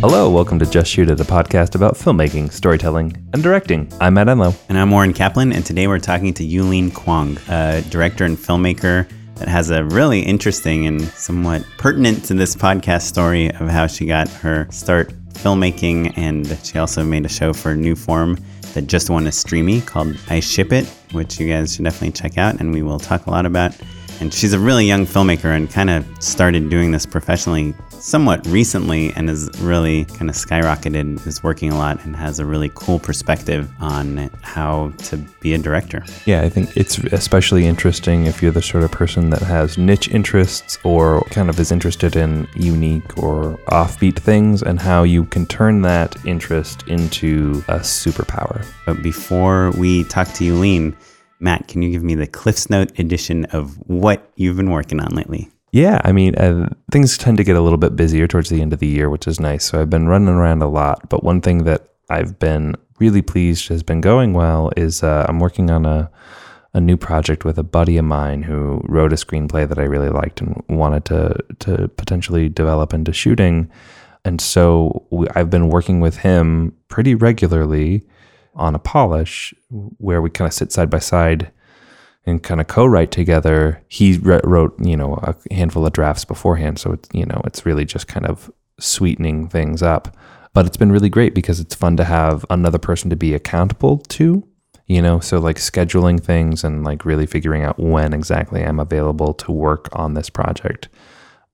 Hello, welcome to Just Shoot It, a podcast about filmmaking, storytelling, and directing. I'm Matt Enlow. And I'm Oren Kaplan, and today we're talking to Yulin Kuang, a director and filmmaker that has a really interesting and somewhat pertinent to this podcast story of how she got her start filmmaking, and she also made a show for New Form that just won a Streamy called I Ship It, which you guys should definitely check out, and we will talk a lot about. And she's a really young filmmaker and kind of started doing this professionally somewhat recently and has really kind of skyrocketed, is working a lot and has a really cool perspective on how to be a director. Yeah, I think it's especially interesting if you're the sort of person that has niche interests or kind of is interested in unique or offbeat things and how you can turn that interest into a superpower. But before we talk to Yulin, Matt, can you give me the CliffsNote edition of what you've been working on lately? Yeah, I mean, things tend to get a little bit busier towards the end of the year, which is nice. So I've been running around a lot. But one thing that I've been really pleased has been going well is I'm working on a new project with a buddy of mine who wrote a screenplay that I really liked and wanted to potentially develop into shooting. And so I've been working with him pretty regularly on a polish where we kind of sit side by side and kind of co-write together. He wrote, a handful of drafts beforehand. So it's really just kind of sweetening things up, but it's been really great because it's fun to have another person to be accountable to, so like scheduling things and like really figuring out when exactly I'm available to work on this project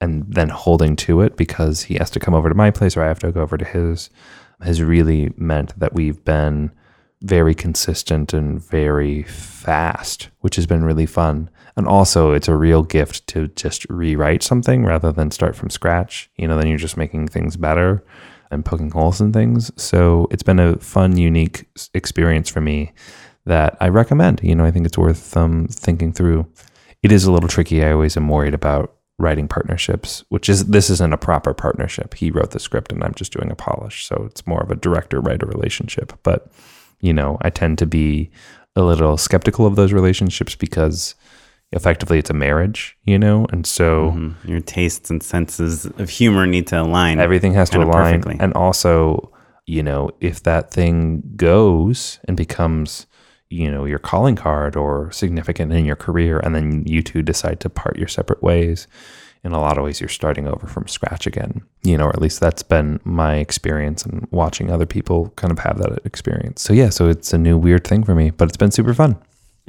and then holding to it because he has to come over to my place or I have to go over to his, has really meant that we've been very consistent and very fast, which has been really fun. And also it's a real gift to just rewrite something rather than start from scratch. Then you're just making things better and poking holes in things. So it's been a fun, unique experience for me that I recommend. I think it's worth thinking through. It is a little tricky. I always am worried about writing partnerships, this isn't a proper partnership. He wrote the script and I'm just doing a polish. So it's more of a director-writer relationship. But, I tend to be a little skeptical of those relationships because effectively it's a marriage, and so your tastes and senses of humor need to align. Everything has to align. Perfectly. And also, if that thing goes and becomes your calling card or significant in your career, and then you two decide to part your separate ways, in a lot of ways you're starting over from scratch again, or at least that's been my experience and watching other people kind of have that experience. So yeah, so it's a new weird thing for me, but it's been super fun.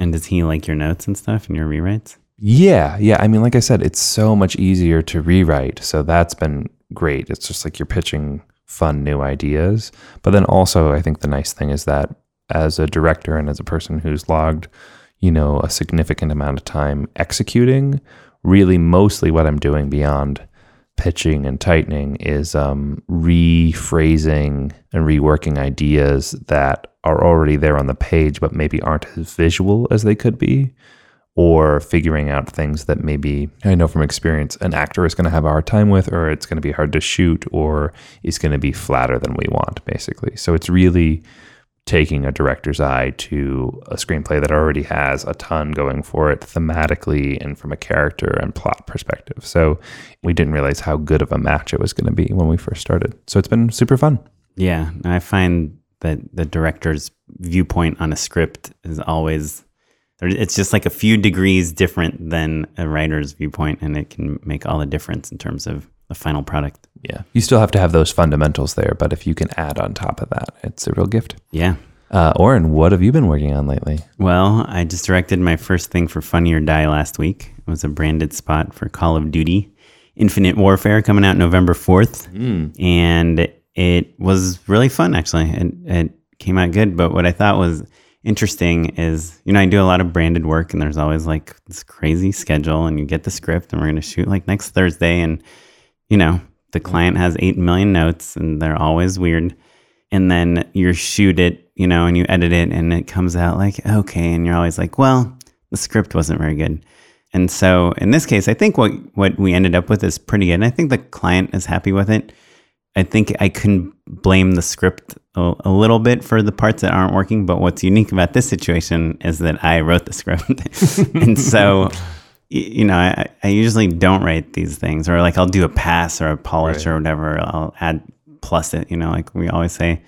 And does he like your notes and stuff and your rewrites? Yeah. I mean, like I said, it's so much easier to rewrite. So that's been great. It's just like you're pitching fun new ideas. But then also I think the nice thing is that as a director and as a person who's logged, a significant amount of time executing, really mostly what I'm doing beyond pitching and tightening is rephrasing and reworking ideas that are already there on the page, but maybe aren't as visual as they could be, or figuring out things that maybe I know from experience an actor is going to have a hard time with, or it's going to be hard to shoot, or it's going to be flatter than we want, basically. So it's really taking a director's eye to a screenplay that already has a ton going for it thematically and from a character and plot perspective. So we didn't realize how good of a match it was going to be when we first started. So it's been super fun. Yeah. And I find that the director's viewpoint on a script is always, it's just like a few degrees different than a writer's viewpoint. And it can make all the difference in terms of the final product. Yeah. You still have to have those fundamentals there, but if you can add on top of that, it's a real gift. Yeah. Oren, what have you been working on lately? Well, I just directed my first thing for Funny or Die last week. It was a branded spot for Call of Duty Infinite Warfare coming out November 4th. And it was really fun, actually. It came out good, but what I thought was interesting is, I do a lot of branded work and there's always like this crazy schedule and you get the script and we're going to shoot like next Thursday and the client has 8 million notes and they're always weird. And then you shoot it, and you edit it and it comes out like, okay. And you're always like, well, the script wasn't very good. And so in this case, I think what we ended up with is pretty good. And I think the client is happy with it. I think I can blame the script a little bit for the parts that aren't working. But what's unique about this situation is that I wrote the script. And so I usually don't write these things, or like I'll do a pass or a polish, right, or whatever. I'll add plus it, you know, like we always say.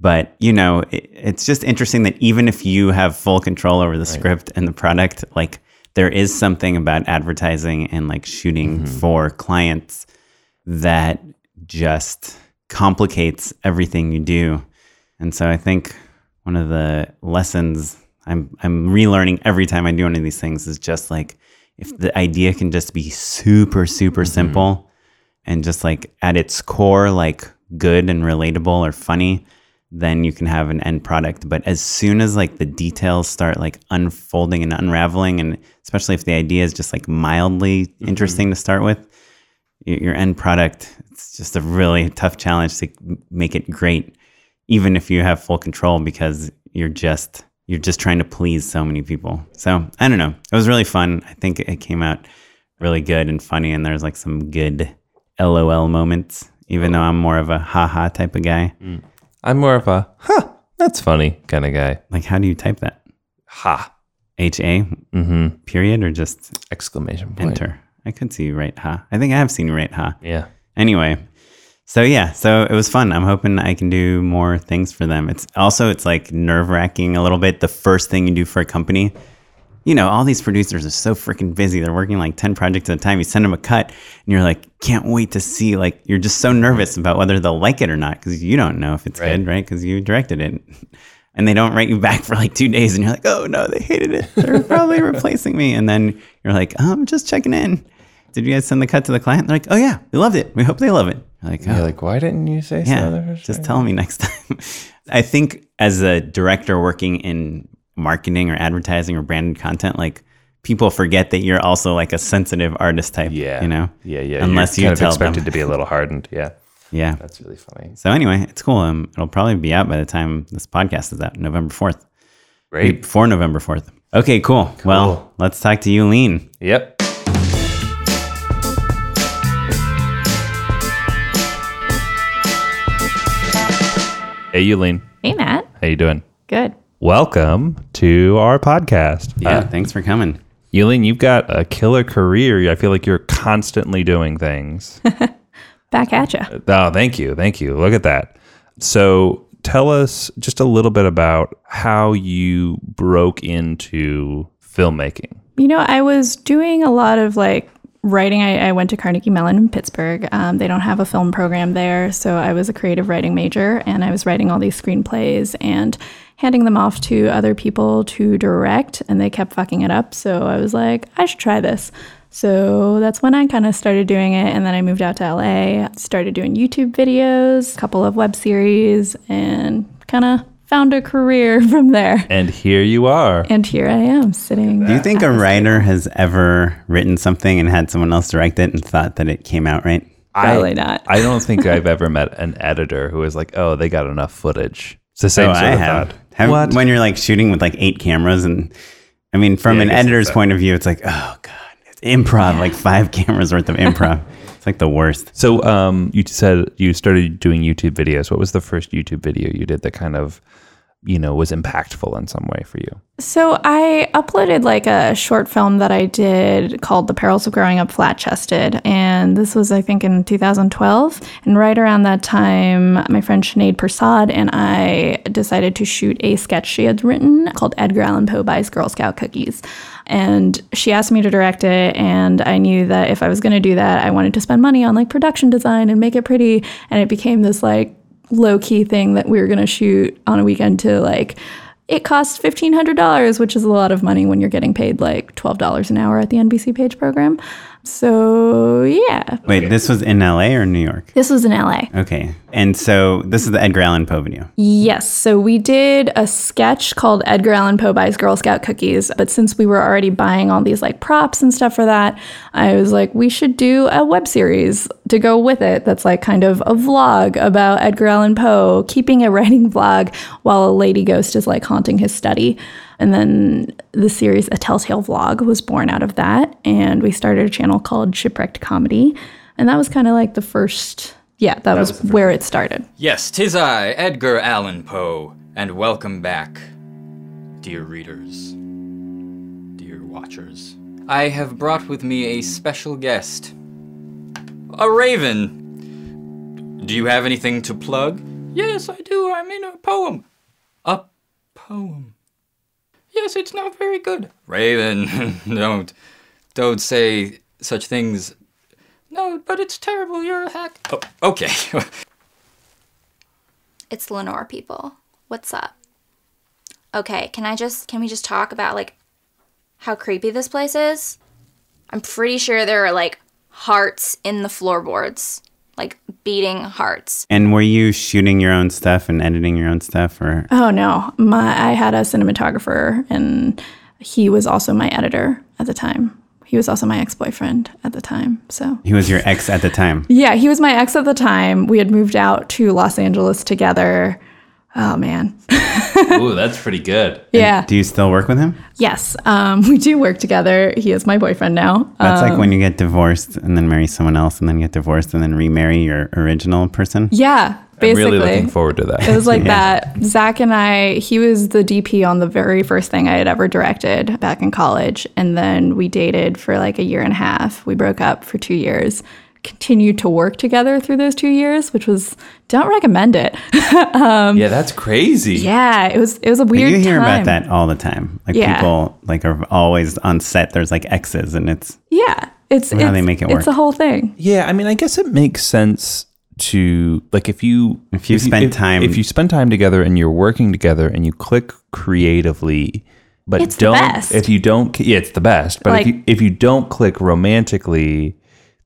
But, you know, it's just interesting that even if you have full control over the script and the product, like there is something about advertising and like shooting for clients that just complicates everything you do. And so I think one of the lessons I'm relearning every time I do one of these things is just like, if the idea can just be super, super simple and just like at its core, like good and relatable or funny, then you can have an end product. But as soon as like the details start like unfolding and unraveling, and especially if the idea is just like mildly interesting to start with, your end product, it's just a really tough challenge to make it great, even if you have full control, because you're just trying to please so many people. So I don't know. It was really fun. I think it came out really good and funny, and there's like some good LOL moments, even though I'm more of a ha-ha type of guy. Mm. I'm more of a, huh, that's funny kind of guy. Like, how do you type that? Ha. H-A? Mm-hmm. Period or just? Exclamation point. Enter. I could see you write ha. I think I have seen you write ha. Yeah. Anyway. So it was fun. I'm hoping I can do more things for them. It's like nerve-wracking a little bit. The first thing you do for a company, you know, all these producers are so freaking busy. They're working like 10 projects at a time. You send them a cut and you're like, can't wait to see, like, you're just so nervous about whether they'll like it or not, because you don't know if it's good, right? Because you directed it. And they don't write you back for like 2 days and you're like, oh no, they hated it. They're probably replacing me. And then you're like, oh, I'm just checking in. Did you guys send the cut to the client? They're like, oh yeah, we loved it. We hope they love it. Like, oh, like, why didn't you say so? Just tell me next time. I think as a director working in marketing or advertising or branded content, like people forget that you're also like a sensitive artist type. Yeah, you know. Yeah, yeah. Unless you're expected to be a little hardened. Yeah, yeah. That's really funny. So anyway, it's cool. It'll probably be out by the time this podcast is out, November 4th. Right before November 4th. Okay, cool. Well, let's talk to Yulin. Yep. Hey, Yulin. Hey, Matt. How you doing? Good. Welcome to our podcast. Yeah, thanks for coming. Yulin, you've got a killer career. I feel like you're constantly doing things. Back at you. Oh, thank you. Thank you. Look at that. So tell us just a little bit about how you broke into filmmaking. You know, I was doing a lot of like writing. I went to Carnegie Mellon in Pittsburgh. They don't have a film program there, so I was a creative writing major, and I was writing all these screenplays and handing them off to other people to direct, and they kept fucking it up, so I was like, I should try this. So that's when I kind of started doing it, and then I moved out to LA, started doing YouTube videos, a couple of web series, and kind of found a career from there. And here you are. And here I am sitting. Do you think a writer has ever written something and had someone else direct it and thought that it came out right? Probably not. I don't think I've ever met an editor who was like, oh, they got enough footage. It's the same sort of thought. What? When you're like shooting with like 8 cameras, and I mean, from an editor's point of view, it's like, oh God, it's improv, like 5 cameras worth of improv. It's like the worst. So you said you started doing YouTube videos. What was the first YouTube video you did that kind of, you know, was impactful in some way for you? So I uploaded like a short film that I did called The Perils of Growing Up Flat-Chested. And this was, I think, in 2012. And right around that time, my friend Sinead Persad and I decided to shoot a sketch she had written called Edgar Allan Poe Buys Girl Scout Cookies. And she asked me to direct it, and I knew that if I was going to do that, I wanted to spend money on like production design and make it pretty. And it became this like low-key thing that we were going to shoot on a weekend to like, it costs $1,500, which is a lot of money when you're getting paid like $12 an hour at the NBC Page program. So, yeah. Wait, this was in LA or New York? This was in LA. Okay. And so this is the Edgar Allan Poe video. Yes. So we did a sketch called Edgar Allan Poe Buys Girl Scout Cookies. But since we were already buying all these like props and stuff for that, I was like, we should do a web series to go with it. That's like kind of a vlog about Edgar Allan Poe, keeping a writing vlog while a lady ghost is like haunting his study. And then the series A Telltale Vlog was born out of that. And we started a channel called Shipwrecked Comedy. And that was kind of like the first, that was where it started. Yes, 'tis I, Edgar Allan Poe, and welcome back, dear readers, dear watchers. I have brought with me a special guest, a raven. Do you have anything to plug? Yes, I do. I'm in a poem. A poem. Yes, it's not very good. Raven, don't say such things. No, but it's terrible. You're a hack. Oh, okay. It's Lenore, people. What's up? Okay, can we just talk about, like, how creepy this place is? I'm pretty sure there are, like, hearts in the floorboards. Like, beating hearts. And were you shooting your own stuff and editing your own stuff, or? Oh, no. I had a cinematographer, and he was also my editor at the time. He was also my ex-boyfriend at the time, so. He was your ex at the time? Yeah, he was my ex at the time. We had moved out to Los Angeles together. Oh, man. Ooh, that's pretty good. Yeah. And do you still work with him? Yes. We do work together. He is my boyfriend now. That's like when you get divorced and then marry someone else and then get divorced and then remarry your original person? Yeah, basically. I'm really looking forward to that. It was like that. Zach and I, he was the DP on the very first thing I had ever directed back in college. And then we dated for like a year and a half. We broke up for 2 years. Continued to work together through those 2 years, which was, don't recommend it. Yeah, that's crazy. Yeah, it was a weird time. You hear about that all the time. Like, yeah. People like are always on set. There's like exes, and it's, yeah, it's how they make it work. It's a whole thing. Yeah, I mean, I guess it makes sense to, like, if you spend time together and you're working together and you click creatively. But it's the best. If you don't, yeah, it's the best. But like, if you don't click romantically,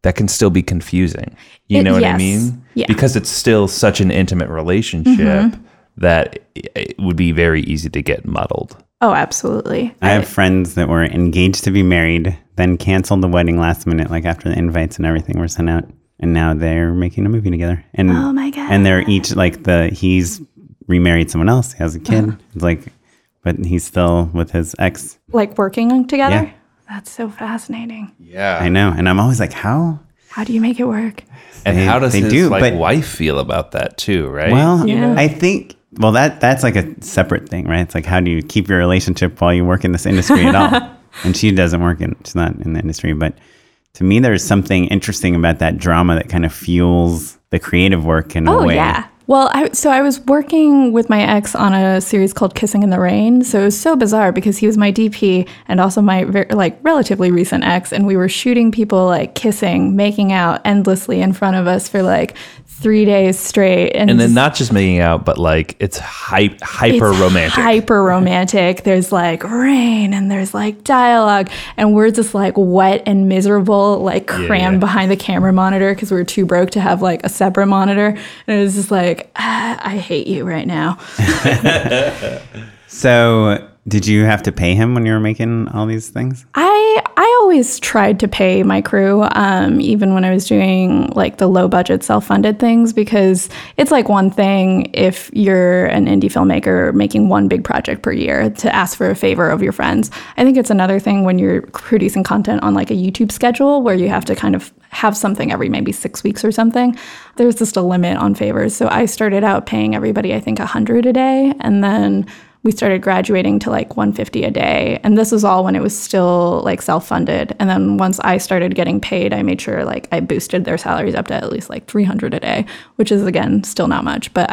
that can still be confusing. You know what I mean? Yeah. Because it's still such an intimate relationship that it would be very easy to get muddled. Oh, absolutely. I have friends that were engaged to be married, then canceled the wedding last minute, like after the invites and everything were sent out. And now they're making a movie together. And, oh my God. And they're each like he's remarried someone else. He has a kid. Uh-huh. It's like, but he's still with his ex. Like working together? Yeah. That's so fascinating. Yeah. I know. And I'm always like, how? How do you make it work? And how does his wife feel about that too, right? Well, yeah. I think, well, that's like a separate thing, right? It's like, how do you keep your relationship while you work in this industry at all? And she doesn't work in, she's not in the industry. But to me, there's something interesting about that drama that kind of fuels the creative work in a way. Oh, yeah. Well, I was working with my ex on a series called Kissing in the Rain. So it was so bizarre because he was my DP and also my relatively recent ex. And we were shooting people like kissing, making out endlessly in front of us for like 3 days straight. And then not just making out, but like it's hyper romantic. Hyper romantic. There's like rain and there's like dialogue. And we're just like wet and miserable, like crammed behind the camera monitor because we were too broke to have like a separate monitor. And it was just like, I hate you right now. So did you have to pay him when you were making all these things? I always tried to pay my crew, even when I was doing like the low budget self-funded things, because it's like one thing if you're an indie filmmaker making one big project per year to ask for a favor of your friends. I think it's another thing when you're producing content on like a YouTube schedule where you have to kind of have something every maybe 6 weeks or something. There's just a limit on favors. So I started out paying everybody, I think, $100 a day. And then we started graduating to like $150 a day. And this was all when it was still like self-funded. And then once I started getting paid, I made sure like I boosted their salaries up to at least like $300 a day, which is, again, still not much. But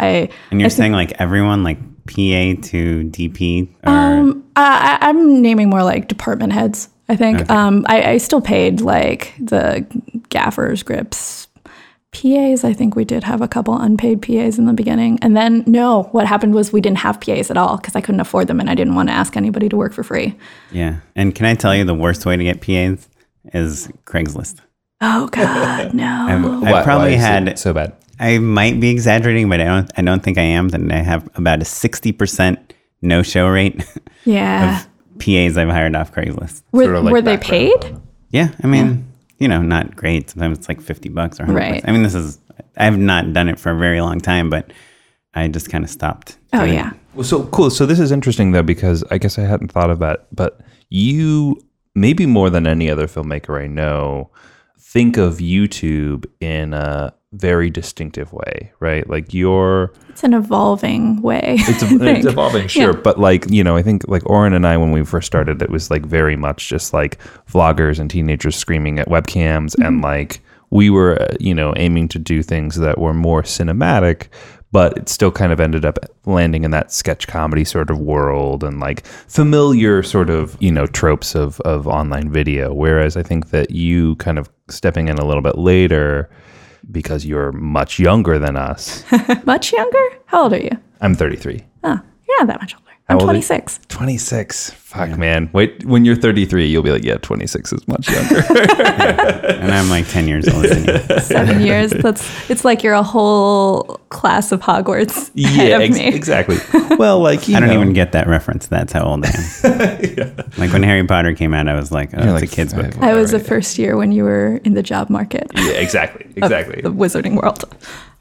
saying like everyone, like PA to DP? Or? I'm naming more like department heads, I think. Okay. I still paid like the gaffers, grips, PAs. I think we did have a couple unpaid PAs in the beginning. And then, no, what happened was we didn't have PAs at all because I couldn't afford them and I didn't want to ask anybody to work for free. Yeah. And can I tell you the worst way to get PAs is Craigslist. Oh, God, no. I've probably had... So bad. I might be exaggerating, but I don't think I am. Then I have about a 60% no-show rate of PAs I've hired off Craigslist. Were they paid? Yeah. I mean... Yeah. You know, not great. Sometimes it's like $50 or $100. Right. I mean, I've not done it for a very long time, but I just kind of stopped. Oh, yeah. Well, so cool. So this is interesting, though, because I guess I hadn't thought about it, but you, maybe more than any other filmmaker I know, think of YouTube in a very distinctive way, right? Like it's an evolving way. It's evolving, sure. Yeah. But like, you know, I think like Oren and I, when we first started, it was like very much just like vloggers and teenagers screaming at webcams and like we were, you know, aiming to do things that were more cinematic, but it still kind of ended up landing in that sketch comedy sort of world and like familiar sort of, you know, tropes of online video. Whereas I think that you kind of stepping in a little bit later because you're much younger than us. Much younger? How old are you? I'm 33. Oh, you're not that much older. I'm 26. 26. Fuck, yeah. Man. Wait, when you're 33, you'll be like, yeah, 26 is much younger. Yeah. And I'm like 10 years older than you. 7 years. It's like you're a whole class of Hogwarts. Yeah, exactly. Well, like, I don't even get that reference. That's how old I am. Yeah. Like when Harry Potter came out, I was like, oh, it's like a kid's book. I was the first year when you were in the job market. Yeah, exactly. The wizarding world.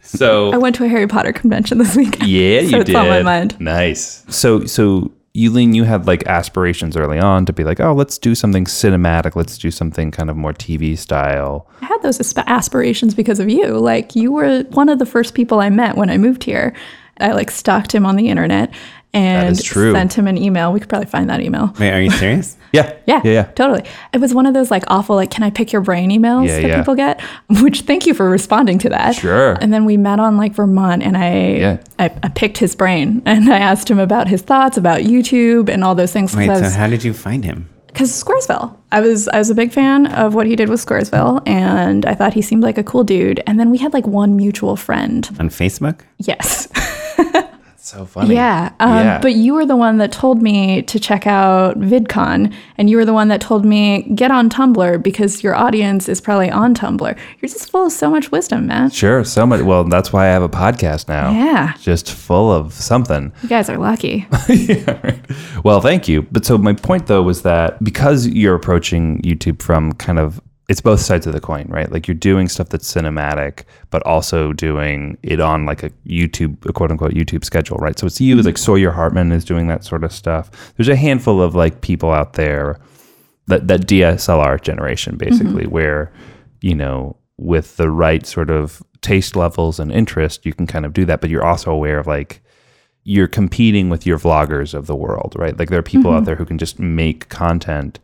So I went to a Harry Potter convention this weekend. Yeah, you did. So it's on my mind. Nice. So Yulin, you had like aspirations early on to be like, oh, let's do something cinematic. Let's do something kind of more TV style. I had those aspirations because of you. Like you were one of the first people I met when I moved here. I like stalked him on the internet and sent him an email. We could probably find that email. Wait, are you serious? Yeah, totally. It was one of those like awful, like, can I pick your brain emails that people get? Which, thank you for responding to that. Sure. And then we met on like Vermont and I picked his brain and I asked him about his thoughts, about YouTube and all those things. Wait, so how did you find him? Because Squaresville. I was a big fan of what he did with Squaresville, and I thought he seemed like a cool dude. And then we had like one mutual friend. On Facebook? Yes. So funny. Yeah, But you were the one that told me to check out VidCon, and you were the one that told me get on Tumblr because your audience is probably on Tumblr. You're just full of so much wisdom, Matt. Sure, so much. Well, that's why I have a podcast now. Yeah, just full of something. You guys are lucky. Yeah, right. Well, thank you. But so my point though was that because you're approaching YouTube from kind of, it's both sides of the coin, right? Like you're doing stuff that's cinematic, but also doing it on like a quote unquote YouTube schedule, right? So it's you, like Sawyer Hartman is doing that sort of stuff. There's a handful of like people out there, that DSLR generation basically, where, you know, with the right sort of taste levels and interest, you can kind of do that, but you're also aware of like, you're competing with your vloggers of the world, right? Like there are people out there who can just make content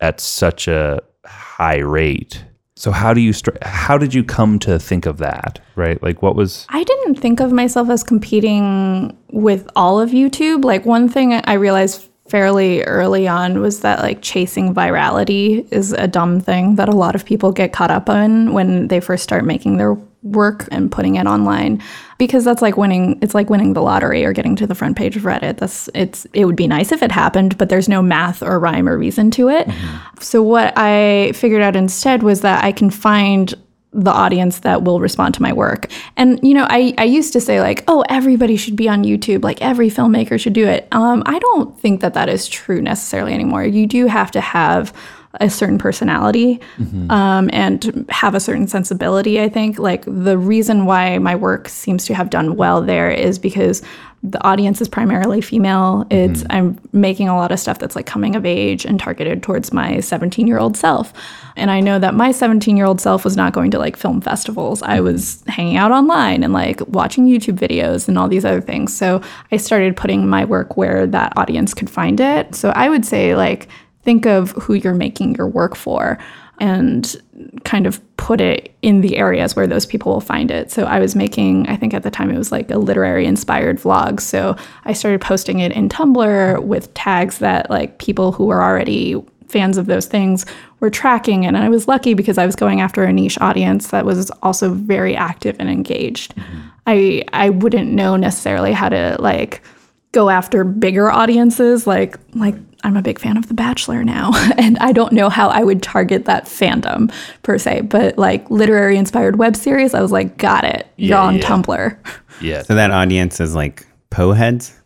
at such a high rate. So how did you come to think of that, right? Like what was... I didn't think of myself as competing with all of YouTube. Like one thing I realized fairly early on was that like chasing virality is a dumb thing that a lot of people get caught up in when they first start making their work and putting it online, because that's like winning. It's like winning the lottery or getting to the front page of Reddit. It would be nice if it happened, but there's no math or rhyme or reason to it. So what I figured out instead was that I can find the audience that will respond to my work. And, you know, I used to say like, oh, everybody should be on YouTube. Like every filmmaker should do it. I don't think that is true necessarily anymore. You do have to have a certain personality and have a certain sensibility, I think. Like the reason why my work seems to have done well there is because the audience is primarily female. I'm making a lot of stuff that's like coming of age and targeted towards my 17-year-old self. And I know that my 17-year-old self was not going to like film festivals. I was hanging out online and like watching YouTube videos and all these other things. So I started putting my work where that audience could find it. So I would say like, think of who you're making your work for and kind of put it in the areas where those people will find it. So I was making, I think at the time it was like a literary inspired vlog. So I started posting it in Tumblr with tags that like people who were already fans of those things were tracking. And I was lucky because I was going after a niche audience that was also very active and engaged. I wouldn't know necessarily how to like go after bigger audiences like I'm a big fan of The Bachelor now, and I don't know how I would target that fandom per se, but like literary inspired web series, I was like, got it. You're on Tumblr. Yeah. So that audience is like Poe heads?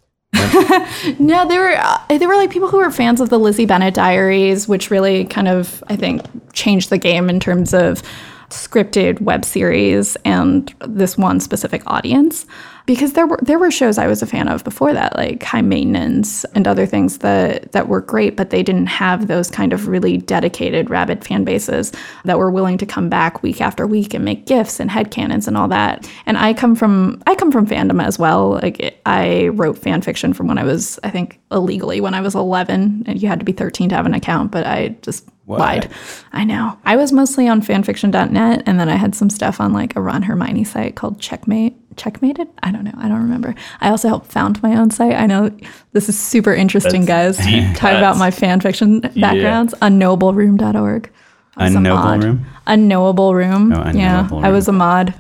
No, they were like people who were fans of The Lizzie Bennet Diaries, which really kind of, I think, changed the game in terms of scripted web series and this one specific audience. because there were shows I was a fan of before that, like High Maintenance and other things that were great, but they didn't have those kind of really dedicated, rabid fan bases that were willing to come back week after week and make GIFs and headcanons and all that. And I come from fandom as well. Like, I wrote fan fiction from when I was, I think, illegally when I was 11, and you had to be 13 to have an account, but I just... What? Lied. I know. I was mostly on fanfiction.net, and then I had some stuff on like a Ron Hermione site called Checkmated? I don't know. I don't remember. I also helped found my own site. I know this is super interesting, guys, to talk about my fanfiction backgrounds. Yeah. Unknowableroom.org. Unknowableroom? Unknowableroom. Oh, yeah. Room. I was a mod.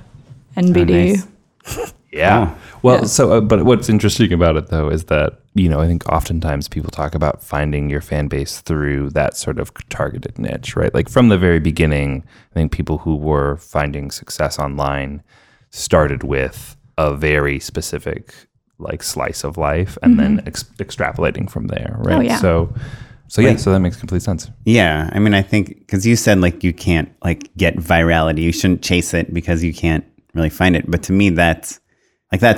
NBD. Oh, nice. Yeah. Well, yeah. So, but what's interesting about it, though, is that, you know, I think oftentimes people talk about finding your fan base through that sort of targeted niche, right? Like from the very beginning, I think people who were finding success online started with a very specific like slice of life and mm-hmm. then extrapolating from there, right? Oh, yeah. So yeah, so that makes complete sense. Yeah. I mean, I think because you said like you can't like get virality, you shouldn't chase it because you can't really find it. But to me, that's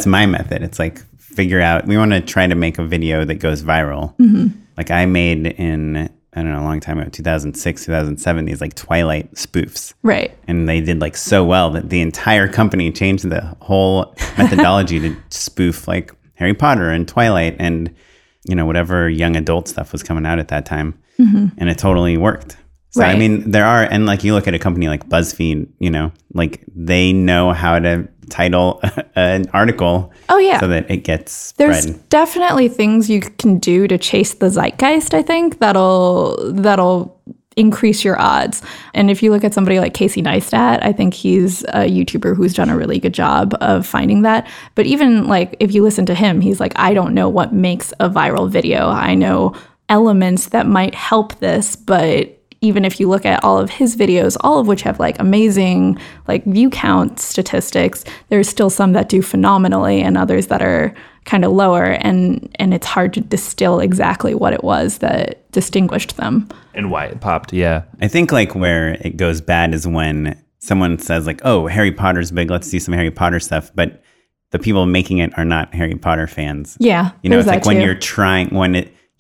my method. It's like figure out, we want to try to make a video that goes viral. Mm-hmm. Like I made in, I don't know, a long time ago, 2006, 2007, these like Twilight spoofs. Right. And they did like so well that the entire company changed the whole methodology to spoof like Harry Potter and Twilight and, you know, whatever young adult stuff was coming out at that time. Mm-hmm. And it totally worked. So, right. I mean, there are, and like you look at a company like BuzzFeed, you know, like they know how to title an article. Oh, yeah. So that it gets spread. Definitely things you can do to chase the zeitgeist, I think, that'll increase your odds. And if you look at somebody like Casey Neistat, I think he's a YouTuber who's done a really good job of finding that. But even like if you listen to him, he's like, I don't know what makes a viral video. I know elements that might help this, but... Even if you look at all of his videos, all of which have like amazing like view count statistics, there's still some that do phenomenally and others that are kind of lower. And it's hard to distill exactly what it was that distinguished them. And why it popped, yeah. I think like where it goes bad is when someone says like, oh, Harry Potter's big, let's do some Harry Potter stuff. But the people making it are not Harry Potter fans. Yeah. You know, it's like when you're trying,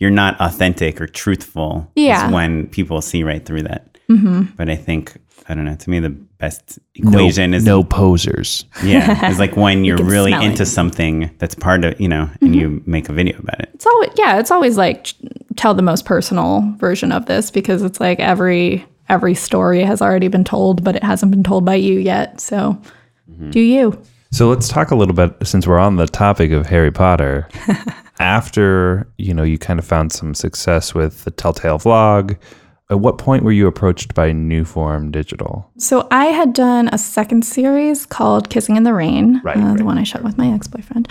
you're not authentic or truthful. Yeah. Is when people see right through that. Mm-hmm. But I think, I don't know, to me the best equation is... No posers. Yeah. It's like when you're really into something that's part of, you know, mm-hmm. and you make a video about it. It's always like tell the most personal version of this because it's like every story has already been told, but it hasn't been told by you yet. So mm-hmm. do you. So let's talk a little bit, since we're on the topic of Harry Potter... After, you know, you kind of found some success with the Telltale Vlog, at what point were you approached by New Form Digital? So I had done a second series called Kissing in the Rain, right. The one I shot with my ex-boyfriend.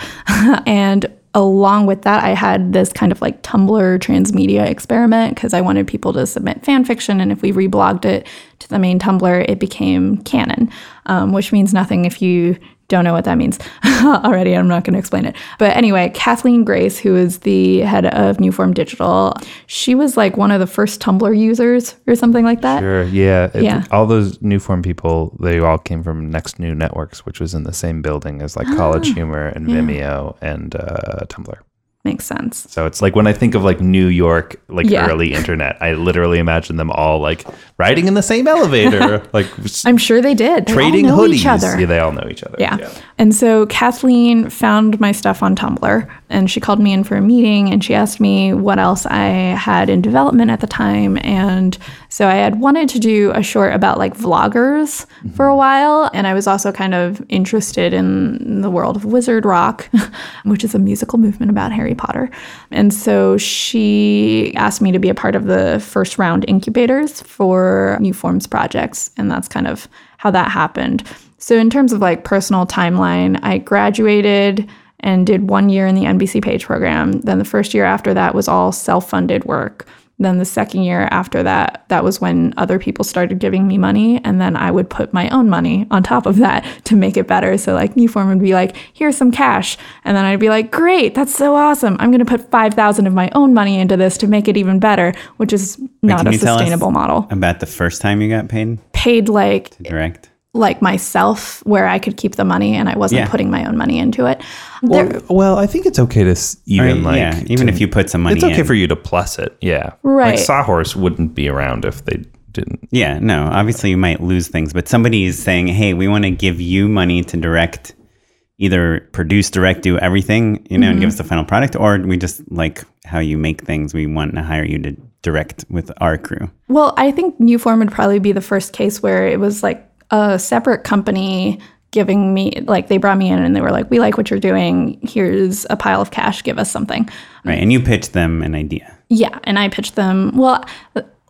And along with that, I had this kind of like Tumblr transmedia experiment because I wanted people to submit fan fiction. And if we reblogged it to the main Tumblr, it became canon, which means nothing if you... Don't know what that means already. I'm not going to explain it. But anyway, Kathleen Grace, who is the head of New Form Digital, she was like one of the first Tumblr users or something like that. Sure, yeah. Yeah. All those New Form people, they all came from Next New Networks, which was in the same building as like College Humor and Vimeo and Tumblr. Makes sense. So it's like when I think of like New York, like early internet, I literally imagine them all like riding in the same elevator. Like I'm sure they did. Trading hoodies. Yeah, they all know each other. Yeah. And so Kathleen found my stuff on Tumblr and she called me in for a meeting and she asked me what else I had in development at the time. And so I had wanted to do a short about like vloggers mm-hmm. for a while. And I was also kind of interested in the world of wizard rock, which is a musical movement about Harry Potter. And so she asked me to be a part of the first round incubators for New Form's projects. And that's kind of how that happened. So in terms of like personal timeline, I graduated and did 1 year in the NBC Page program. Then the first year after that was all self-funded work. Then the second year after that, that was when other people started giving me money. And then I would put my own money on top of that to make it better. So like New Form would be like, here's some cash. And then I'd be like, great, that's so awesome. I'm going to put $5,000 of my own money into this to make it even better, which is not a sustainable model. About the first time you got paid? Paid like... To direct? like myself where I could keep the money and I wasn't putting my own money into it. Well, I think it's okay to even if you put some money in. It's okay for you to plus it. Yeah. Right. Like Sawhorse wouldn't be around if they didn't. Yeah. No, obviously you might lose things, but somebody is saying, hey, we want to give you money to direct, either produce, direct, do everything, mm-hmm. and give us the final product, or we just like how you make things. We want to hire you to direct with our crew. Well, I think New Form would probably be the first case where it was like a separate company giving me, like they brought me in and they were like, we like what you're doing. Here's a pile of cash. Give us something. Right. And you pitched them an idea. Yeah. And I pitched them. Well,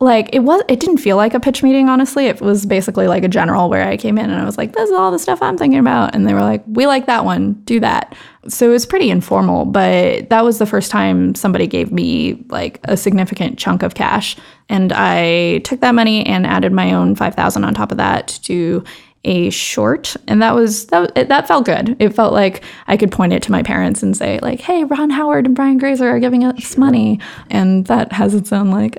like it didn't feel like a pitch meeting, honestly. It was basically like a general where I came in and I was like, this is all the stuff I'm thinking about. And they were like, we like that one, do that. So it was pretty informal, but that was the first time somebody gave me like a significant chunk of cash. And I took that money and added my own $5,000 on top of that to do a short. And that felt good. It felt like I could point it to my parents and say like, hey, Ron Howard and Brian Grazer are giving us money. And that has its own like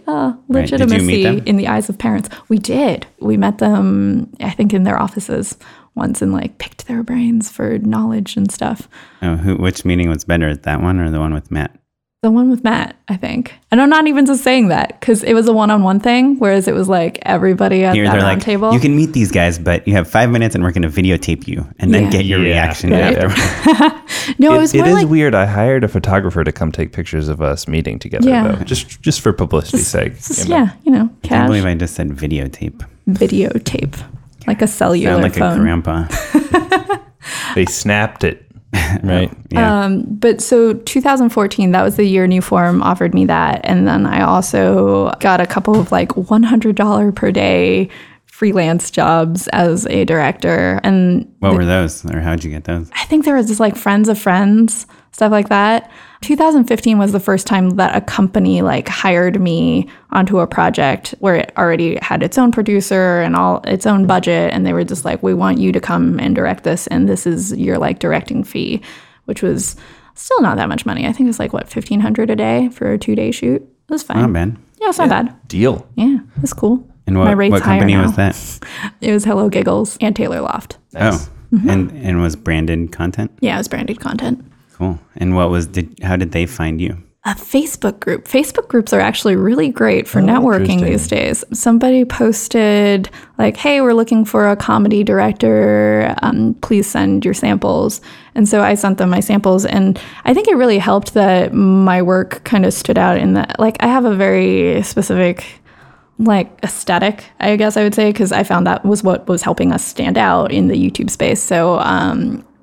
legitimacy in the eyes of parents. We did. We met them, I think, in their offices once and like picked their brains for knowledge and stuff. Oh, which meeting was better, that one or the one with Matt? The one with Matt, I think. And I'm not even just saying that because it was a one-on-one thing, whereas it was like everybody at that round table. You can meet these guys, but you have 5 minutes and we're going to videotape you and then get your reaction. Right? No, it was weird. I hired a photographer to come take pictures of us meeting together, though, just for publicity's sake. Cash. I can't believe I just said videotape. Videotape. Like a cellular phone. Sound like a grandpa. They snapped it. Right. Yeah. But so 2014, that was the year New Form offered me that. And then I also got a couple of like $100 per day freelance jobs as a director. And what were those, or how'd you get those? I think there was just like friends of friends, stuff like that. 2015 was the first time that a company like hired me onto a project where it already had its own producer and all its own budget. And they were just like, we want you to come and direct this. And this is your like directing fee, which was still not that much money. I think it was like, $1,500 a day for a 2-day shoot. It was fine. Not bad. Yeah, it's not bad. Deal. Yeah, it's cool. And what company was that? It was Hello Giggles and Taylor Loft. Nice. Oh, mm-hmm. and was branded content? Yeah, it was branded content. Cool. And how did they find you? A Facebook group. Facebook groups are actually really great for networking these days. Somebody posted like, hey, we're looking for a comedy director. Please send your samples. And so I sent them my samples. And I think it really helped that my work kind of stood out in that. Like I have a very specific like aesthetic, I guess I would say, because I found that was what was helping us stand out in the YouTube space. So,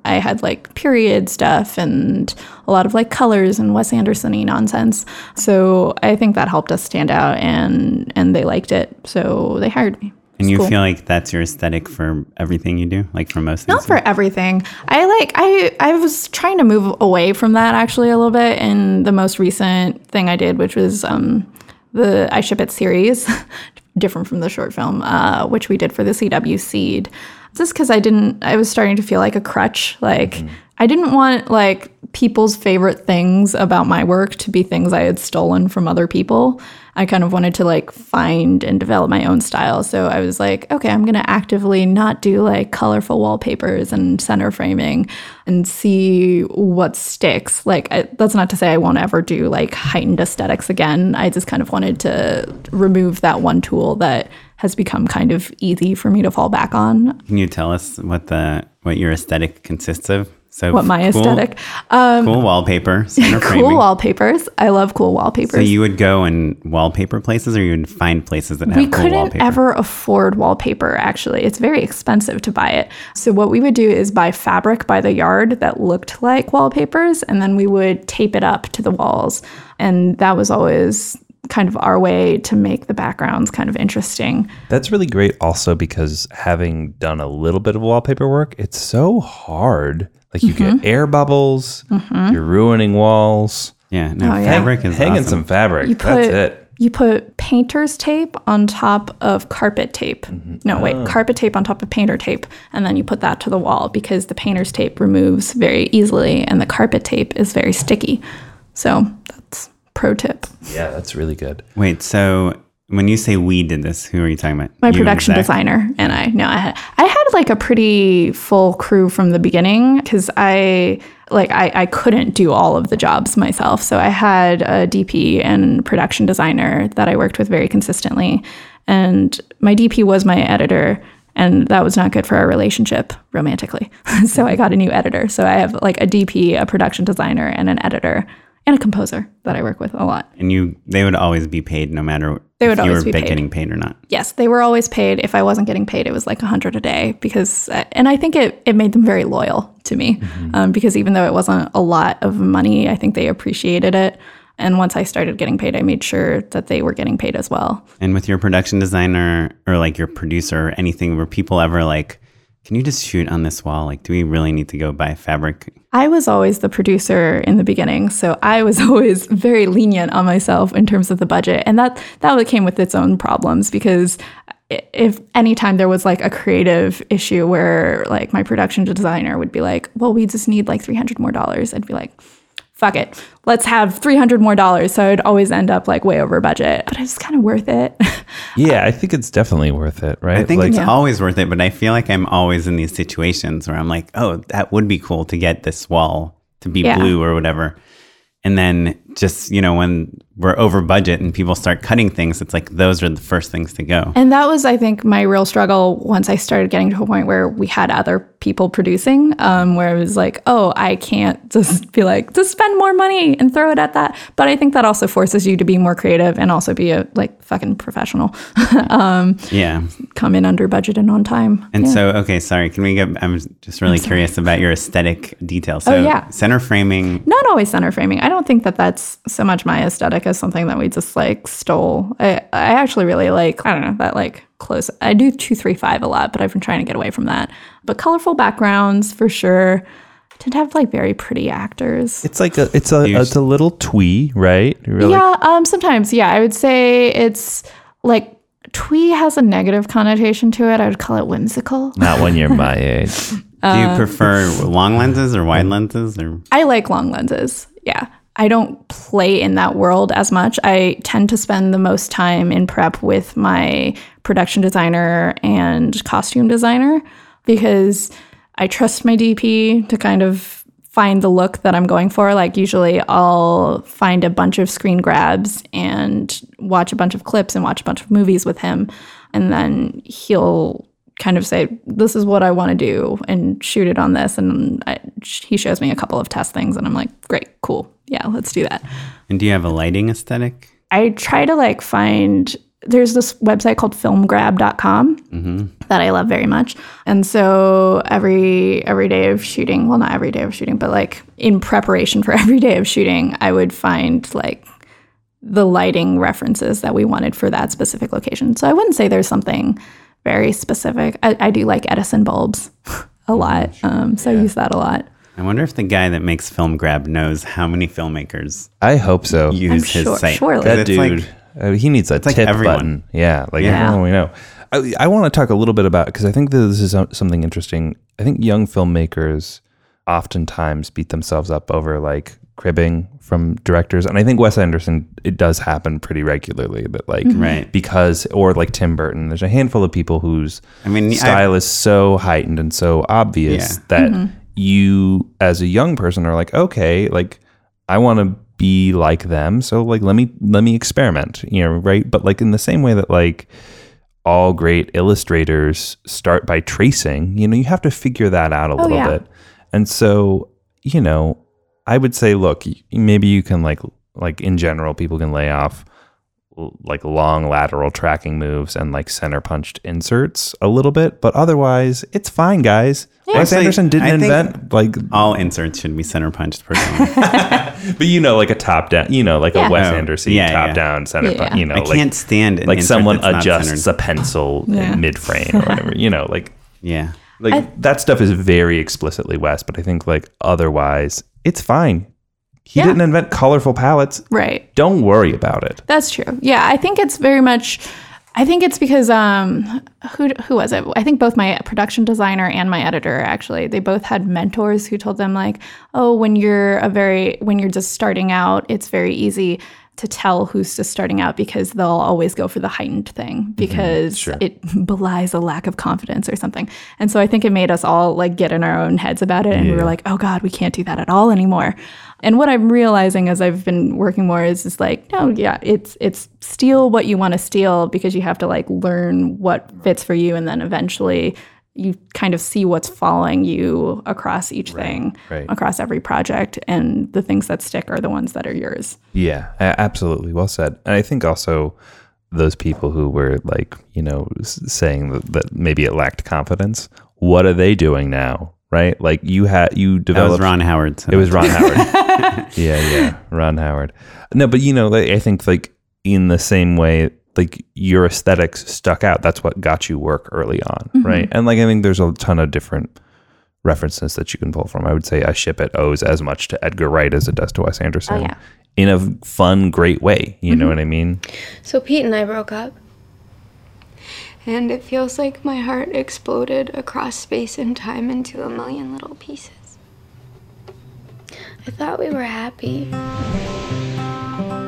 I had like period stuff and a lot of like colors and Wes Anderson-y nonsense. So I think that helped us stand out and they liked it. So they hired me. And you feel like that's your aesthetic for everything you do? Like for most things? Not for everything. I was trying to move away from that actually a little bit. And the most recent thing I did, which was the I Ship It series, different from the short film, which we did for the CW Seed. Just because I was starting to feel like a crutch. Like I didn't want like people's favorite things about my work to be things I had stolen from other people. I kind of wanted to like find and develop my own style. So I was like, okay, I'm going to actively not do like colorful wallpapers and center framing and see what sticks. Like that's not to say I won't ever do like heightened aesthetics again. I just kind of wanted to remove that one tool that has become kind of easy for me to fall back on. Can you tell us what your aesthetic consists of? So what my aesthetic? Cool wallpaper. Cool framing. Wallpapers. I love cool wallpapers. So you would go and wallpaper places, or you would find places that have cool wallpaper? We couldn't ever afford wallpaper, actually. It's very expensive to buy it. So what we would do is buy fabric by the yard that looked like wallpapers, and then we would tape it up to the walls. And that was always kind of our way to make the backgrounds kind of interesting. That's really great also because having done a little bit of wallpaper work, it's so hard. Like you get air bubbles, you're ruining walls. Yeah, no, fabric is hanging awesome. Some fabric. That's it. You put painter's tape on top of carpet tape. Carpet tape on top of painter tape. And then you put that to the wall because the painter's tape removes very easily and the carpet tape is very sticky. So that's pro tip. Yeah, that's really good. Wait, so When you say we did this, who are you talking about? My production designer and I. No, I had like a pretty full crew from the beginning because I couldn't do all of the jobs myself. So I had a DP and production designer that I worked with very consistently. And my DP was my editor. And that was not good for our relationship romantically. So I got a new editor. So I have like a DP, a production designer, and an editor. And a composer that I work with a lot. And they would always be paid no matter if you were getting paid or not. Yes, they were always paid. If I wasn't getting paid, it was like $100 a day because, and I think it made them very loyal to me because even though it wasn't a lot of money, I think they appreciated it. And once I started getting paid, I made sure that they were getting paid as well. And with your production designer or like your producer or anything, were people ever like, can you just shoot on this wall? Like, do we really need to go buy fabric? I was always the producer in the beginning, so I was always very lenient on myself in terms of the budget. And that came with its own problems because if any time there was like a creative issue where like my production designer would be like, well, we just need like $300 more, I'd be like, fuck it, let's have $300 more. So I'd always end up like way over budget, but it's kind of worth it. Yeah, I think it's definitely worth it, right? I think it's always worth it, but I feel like I'm always in these situations where I'm like, oh, that would be cool to get this wall to be blue or whatever. And then just, you know, when we're over budget and people start cutting things, it's like those are the first things to go. And that was, I think, my real struggle once I started getting to a point where we had other people producing, where it was like, oh, I can't just be like, just spend more money and throw it at that. But I think that also forces you to be more creative and also be a like fucking professional. Come in under budget and on time. And so, okay, sorry. Can we get, I'm just really curious about your aesthetic detail. So center framing. Not always center framing. I don't think that's so much my aesthetic as something that we just like stole. I actually really like, I don't know, that like close. I do 2-3-5 a lot, but I've been trying to get away from that. But colorful backgrounds for sure. Tend to have like very pretty actors. It's like it's a little twee, right? Really? Yeah, sometimes. Yeah, I would say it's like twee has a negative connotation to it. I would call it whimsical. Not when you're my age. Do you prefer long lenses or wide lenses? Or I like long lenses. Yeah. I don't play in that world as much. I tend to spend the most time in prep with my production designer and costume designer because I trust my DP to kind of find the look that I'm going for. Like usually I'll find a bunch of screen grabs and watch a bunch of clips and watch a bunch of movies with him. And then he'll kind of say, this is what I want to do and shoot it on this. And he shows me a couple of test things and I'm like, great, cool. Yeah, let's do that. And do you have a lighting aesthetic? I try to like find, there's this website called filmgrab.com that I love very much. And so every day of shooting, well, not every day of shooting, but like in preparation for every day of shooting, I would find like the lighting references that we wanted for that specific location. So I wouldn't say there's something very specific. I do like Edison bulbs a lot. I use that a lot. I wonder if the guy that makes Film Grab knows how many filmmakers. I hope so. His site. Surely. That dude, like, he needs a tip button. Yeah, like everyone we know. I want to talk a little bit about, because I think this is something interesting. I think young filmmakers oftentimes beat themselves up over like cribbing from directors, and I think Wes Anderson, it does happen pretty regularly, but like because, or like Tim Burton, there's a handful of people whose style is so heightened and so obvious that. You as a young person are like, okay, like I want to be like them, so like let me experiment, you know, right? But like in the same way that like all great illustrators start by tracing, you know, you have to figure that out a little bit. And so, you know, I would say, look, maybe you can like in general, people can lay off like long lateral tracking moves and like center punched inserts a little bit, but otherwise it's fine, guys. Wes Anderson didn't invent like all inserts should be center punched personally. But you know, like a top down, you know, like a Wes Anderson top down center punch, you know, I can't stand like someone adjusts a pencil in mid frame or whatever, you know, like like that stuff is very explicitly Wes, but I think like otherwise it's fine. He didn't invent colorful palettes. Right. Don't worry about it. That's true. Yeah, I think it's very much, I think it's because, who was it? I think both my production designer and my editor, actually, they both had mentors who told them like, oh, when you're just starting out, it's very easy to tell who's just starting out, because they'll always go for the heightened thing because it belies a lack of confidence or something. And so I think it made us all like get in our own heads about it. And we were like, oh God, we can't do that at all anymore. And what I'm realizing as I've been working more is just like, no, yeah, it's steal what you want to steal, because you have to like learn what fits for you. And then eventually you kind of see what's following you across each thing, across every project, and the things that stick are the ones that are yours. Yeah, absolutely. Well said. And I think also those people who were like, you know, saying that maybe it lacked confidence, what are they doing now? Right? Like you developed. That was Ron Howard. So. It was Ron Howard. Yeah. Ron Howard. No, but you know, I think like in the same way, like your aesthetics stuck out. That's what got you work early on, right? And like I think there's a ton of different references that you can pull from. I would say I Ship It owes as much to Edgar Wright as it does to Wes Anderson in a fun, great way. You know what I mean? So Pete and I broke up, and it feels like my heart exploded across space and time into a million little pieces. I thought we were happy.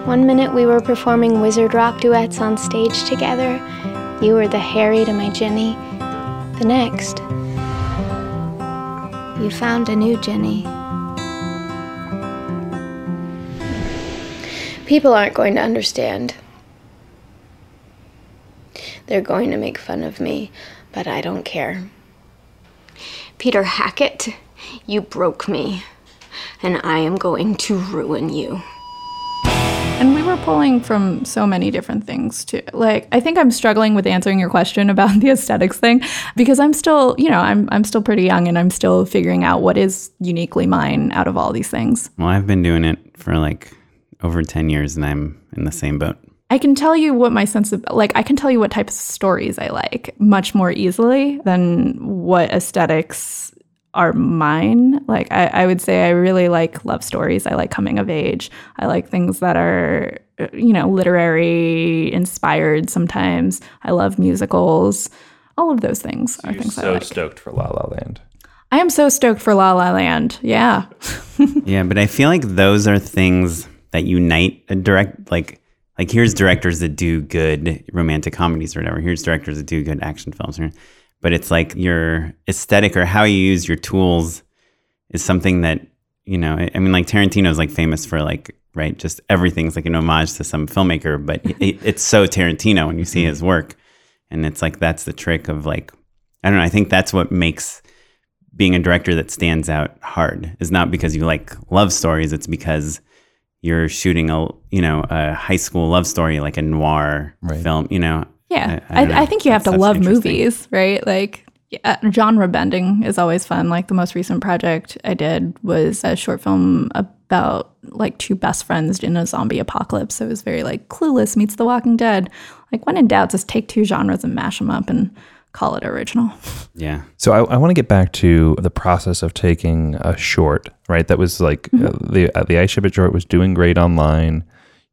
One minute we were performing wizard rock duets on stage together. You were the Harry to my Ginny. The next, you found a new Ginny. People aren't going to understand. They're going to make fun of me, but I don't care. Peter Hackett, you broke me, and I am going to ruin you. And we were pulling from so many different things, too. Like, I think I'm struggling with answering your question about the aesthetics thing, because I'm still, you know, I'm still pretty young, and I'm still figuring out what is uniquely mine out of all these things. Well, I've been doing it for, like, over 10 years, and I'm in the same boat. I can tell you what my sense of, like, I can tell you what types of stories I like much more easily than what aesthetics are mine. Like I would say I really like love stories. I like coming of age. I like things that are, you know, literary inspired sometimes. I love musicals. All of those things are things I like. You're so stoked for La La Land. I am so stoked for La La Land. Yeah. Yeah, but I feel like those are things that unite a direct, like here's directors that do good romantic comedies or whatever. Here's directors that do good action films. But it's like your aesthetic or how you use your tools is something that, you know, I mean, like Tarantino's like famous for like, right, just everything's like an homage to some filmmaker, but it's so Tarantino when you see his work. And it's like, that's the trick of like, I don't know, I think that's what makes being a director that stands out hard. It's not because you like love stories, it's because you're shooting a, you know, a high school love story, like a noir film, you know. Yeah, I think you have to love movies, right? Like, yeah, genre bending is always fun. Like, the most recent project I did was a short film about, like, two best friends in a zombie apocalypse. So it was very, like, Clueless meets The Walking Dead. Like, when in doubt, just take two genres and mash them up and call it original. Yeah. So I want to get back to the process of taking a short, right? That was, like, the I Ship It short was doing great online.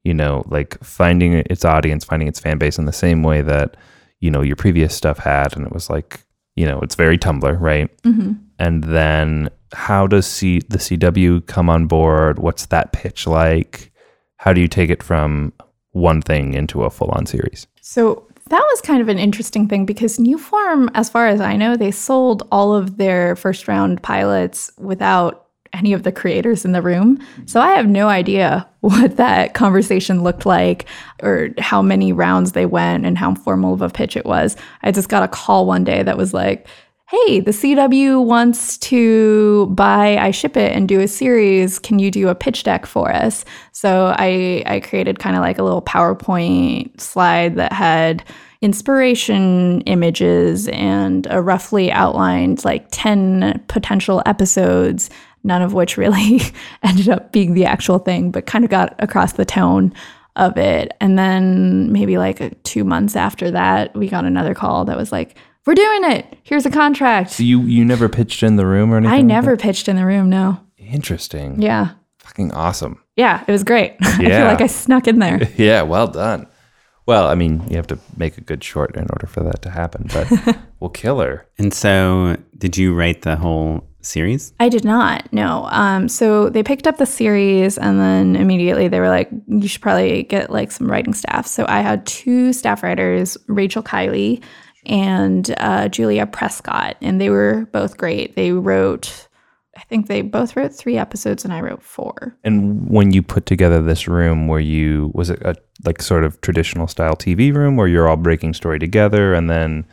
You know, like finding its audience, finding its fan base in the same way that, you know, your previous stuff had. And it was like, you know, it's very Tumblr, right? And then how does the CW come on board? What's that pitch like? How do you take it from one thing into a full-on series? So that was kind of an interesting thing, because New Form, as far as I know, they sold all of their first-round pilots without any of the creators in the room. So I have no idea what that conversation looked like or how many rounds they went and how formal of a pitch it was. I just got a call one day that was like, hey, the CW wants to buy I Ship It and do a series. Can you do a pitch deck for us? So I created kind of like a little PowerPoint slide that had inspiration images and a roughly outlined like 10 potential episodes, none of which really ended up being the actual thing, but kind of got across the tone of it. And then maybe like 2 months after that, we got another call that was like, we're doing it. Here's a contract. So you never pitched in the room or anything? I never pitched in the room, no. Interesting. Yeah. Fucking awesome. Yeah, it was great. Yeah. I feel like I snuck in there. Yeah, well done. Well, I mean, you have to make a good short in order for that to happen, but we'll kill her. And so did you write the whole series? I did not, no. So they picked up the series, and then immediately they were like, you should probably get like some writing staff. So I had two staff writers, Rachel Kiley and Julia Prescott, and they were both great. They wrote, I think they both wrote 3 episodes, and I wrote 4. And when you put together this room, were you, was it a like sort of traditional style TV room where you're all breaking story together and then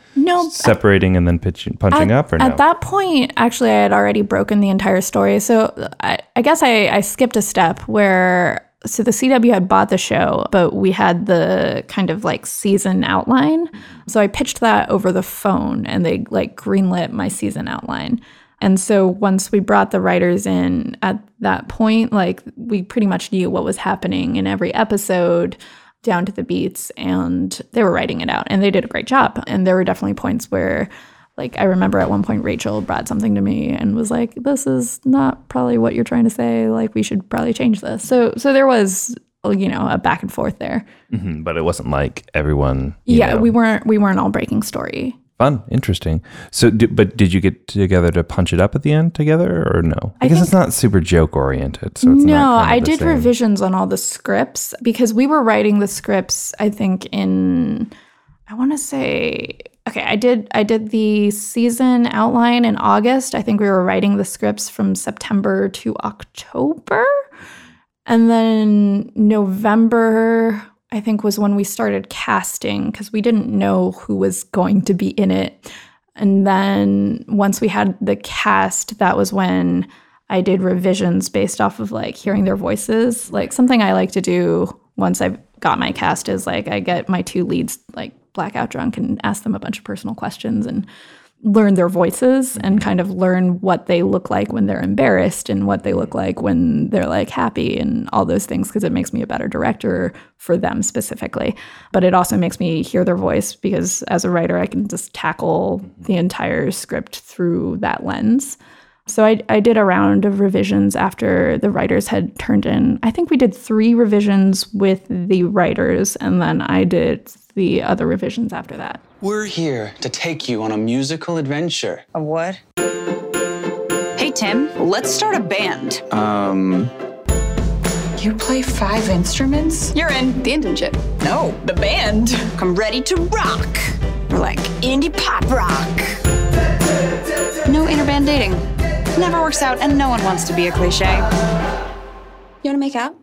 separating and then punching up? Or no? At that point, actually, I had already broken the entire story. So I guess I skipped a step where, so the CW had bought the show, but we had the kind of like season outline. So I pitched that over the phone and they like greenlit my season outline. And so once we brought the writers in at that point, like we pretty much knew what was happening in every episode down to the beats, and they were writing it out and they did a great job. And there were definitely points where, like, I remember at one point Rachel brought something to me and was like, this is not probably what you're trying to say. Like, we should probably change this. So there was, you know, a back and forth there. Mm-hmm, but it wasn't like everyone. Yeah, know. we weren't all breaking story. Fun. Interesting. So, but did you get together to punch it up at the end together or no? I guess it's not super joke oriented. So it's no, not I did same. Revisions on all the scripts because we were writing the scripts, I think in, I want to say, okay, I did the season outline in August. I think we were writing the scripts from September to October. And then November, I think, was when we started casting because we didn't know who was going to be in it. And then once we had the cast, that was when I did revisions based off of like hearing their voices. Like something I like to do once I've got my cast is like I get my 2 leads like blackout drunk and ask them a bunch of personal questions and learn their voices and kind of learn what they look like when they're embarrassed and what they look like when they're like happy and all those things, because it makes me a better director for them specifically. But it also makes me hear their voice because as a writer, I can just tackle the entire script through that lens. So I did a round of revisions after the writers had turned in. I think we did 3 revisions with the writers, and then I did the other revisions after that. We're here to take you on a musical adventure. A what? Hey, Tim, let's start a band. You play 5 instruments? You're in the internship. No, the band. I'm ready to rock. We're like indie pop rock. No interband dating. Never works out, and no one wants to be a cliche. You want to make out?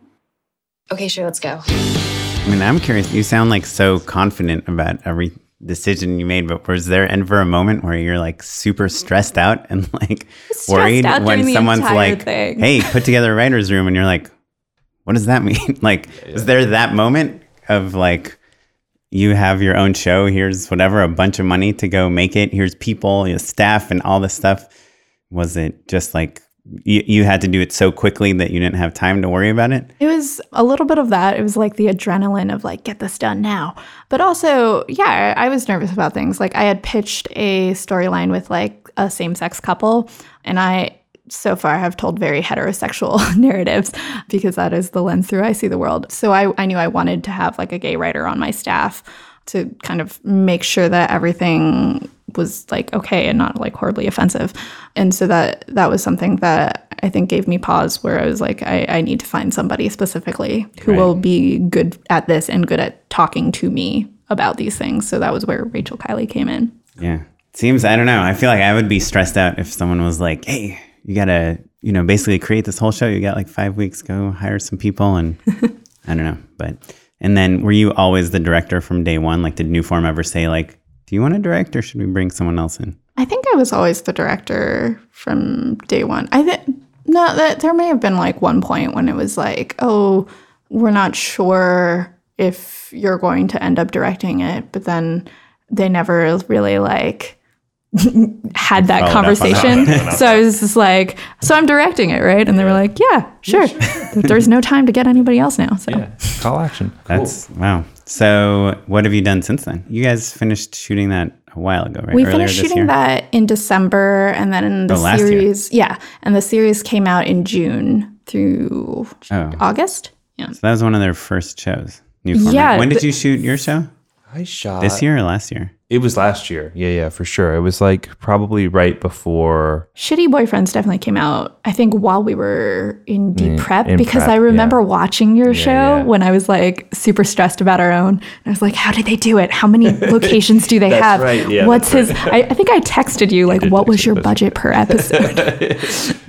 Okay, sure, let's go. I mean, I'm curious. You sound like so confident about every decision you made, but was there ever a moment where you're like super stressed out and like worried when someone's like, "Hey, put together a writer's room," and you're like, "What does that mean?" Like, was there that moment of like, you have your own show? Here's whatever, a bunch of money to go make it. Here's people, your staff, and all this stuff. Was it just like you had to do it so quickly that you didn't have time to worry about it? It was a little bit of that. It was like the adrenaline of like, get this done now. But also, yeah, I was nervous about things. Like I had pitched a storyline with like a same-sex couple, and I so far have told very heterosexual narratives because that is the lens through I see the world. So I knew I wanted to have like a gay writer on my staff to kind of make sure that everything was like okay and not like horribly offensive. And so that was something that I think gave me pause where I was like, I need to find somebody specifically who right. will be good at this and good at talking to me about these things. So that was where Rachel Kiley came in. Yeah. Seems, I don't know. I feel like I would be stressed out if someone was like, hey, you got to, you know, basically create this whole show. You got like 5 weeks, go hire some people. And I don't know. But, and then were you always the director from day one? Like did New Form ever say like, do you want to direct or should we bring someone else in? I think I was always the director from day one. There may have been like one point when it was like, oh, we're not sure if you're going to end up directing it. But then they never really like had that conversation. So I was just like, so I'm directing it, right? And they were like, yeah, sure. There's no time to get anybody else now. So yeah. Call action. Cool. That's wow. So what have you done since then? You guys finished shooting that a while ago, right? We finished shooting that in December, and then in the series, yeah, and the series came out in June through August. Yeah, so that was one of their first shows. New Form. Yeah. When did you shoot your show? I shot this year or last year? It was last year. Yeah, for sure. It was like probably right before. Shitty Boyfriends definitely came out, I think, while we were in deep prep, because I remember watching your show when I was like super stressed about our own. And I was like, how did they do it? How many locations do they have? Right. Yeah, I think I texted you like, what was your budget per episode?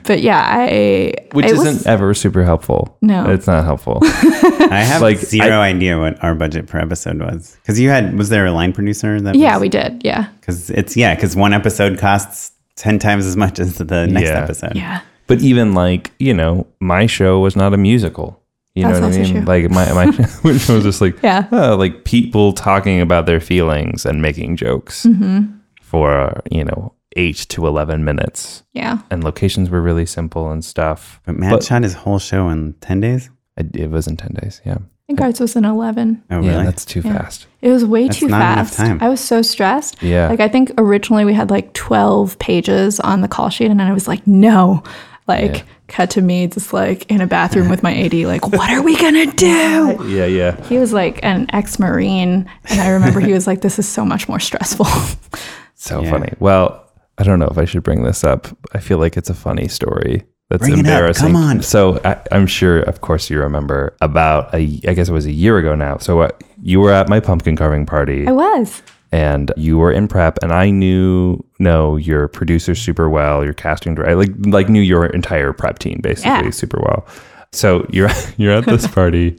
But yeah, Which isn't ever super helpful. No. It's not helpful. I have like zero idea what our budget per episode was. Because was there a line producer that Yeah, we did. Yeah. Because one episode costs 10 times as much as the next episode. Yeah. But even like, my show was not a musical. You know what I mean? Like my show was just like, like people talking about their feelings and making jokes for, 8 to 11 minutes. Yeah. And locations were really simple and stuff. But Matt shot his whole show in 10 days? It was in 10 days, yeah. I think ours was in 11. Oh, really? Yeah, that's too fast. It was too fast. Not enough time. I was so stressed. Yeah. Like, I think originally we had like 12 pages on the call sheet, and then I was like, no. Like, cut to me just like in a bathroom with my AD, like, what are we going to do? Yeah. He was like an ex-Marine, and I remember he was like, this is so much more stressful. So funny. Well, I don't know if I should bring this up. I feel like it's a funny story. That's embarrassing. Come on. So I'm sure, of course, you remember about, I guess it was a year ago now. So you were at my pumpkin carving party. I was. And you were in prep, and I know your producer super well, your casting director. I like knew your entire prep team basically super well. So you're at this party,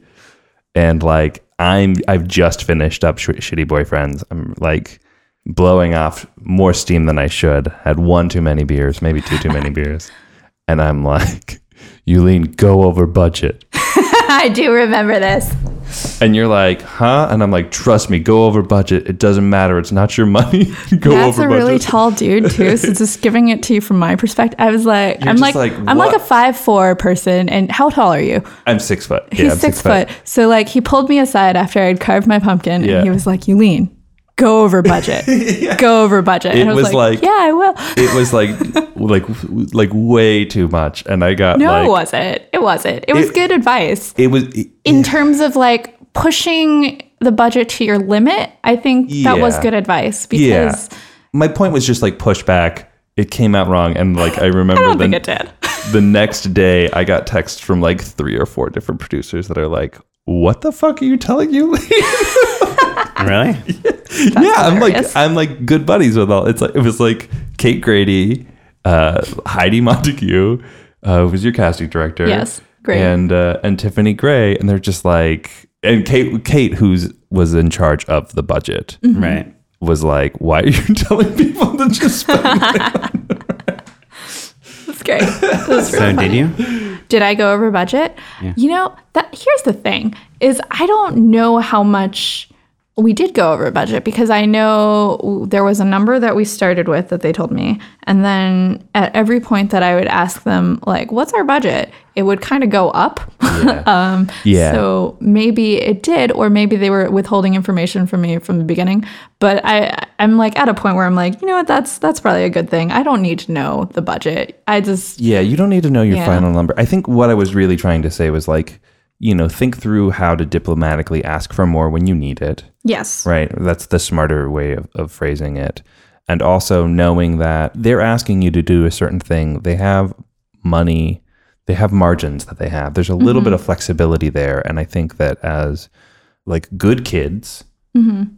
and like I've just finished up Shitty Boyfriends. I'm like blowing off more steam than I should. Had one too many beers, maybe two too many beers. And I'm like, Yulin, go over budget. I do remember this. And you're like, huh? And I'm like, trust me, go over budget. It doesn't matter. It's not your money. Go That's over budget. That's a really tall dude, too. So just giving it to you from my perspective, I was like, I'm like a 5'4" person. And how tall are you? I'm 6 foot. He's 6 foot. So like he pulled me aside after I'd carved my pumpkin. Yeah. And he was like, Yulin, go over budget. Go over budget. And I was like, yeah, I will. It was like way too much. And I got it wasn't. It was good advice. It was in terms of like pushing the budget to your limit. I think that was good advice because my point was just like push back. It came out wrong. And like, I remember I don't think it did. The next day I got texts from like 3 or 4 different producers that are like, what the fuck are you telling Yulin? Really? Yeah, I'm like good buddies with all. It was like Kate Grady, Heidi Montague, who was your casting director. Yes, great. And Tiffany Gray, and they're just like, and Kate who's was in charge of the budget, right? Was like, why are you telling people to just spend money? That's great. That was really so funny. Did I go over budget? Yeah. Here's the thing: is I don't know how much. We did go over budget because I know there was a number that we started with that they told me. And then at every point that I would ask them, like, what's our budget? It would kind of go up. Yeah. So maybe it did, or maybe they were withholding information from me from the beginning. But I'm like at a point where I'm like, you know what? That's probably a good thing. I don't need to know the budget. I just. Yeah, you don't need to know your final number. I think what I was really trying to say was like, think through how to diplomatically ask for more when you need it. Yes. Right. That's the smarter way of phrasing it. And also knowing that they're asking you to do a certain thing. They have money. They have margins that they have. There's a little bit of flexibility there. And I think that as like good kids,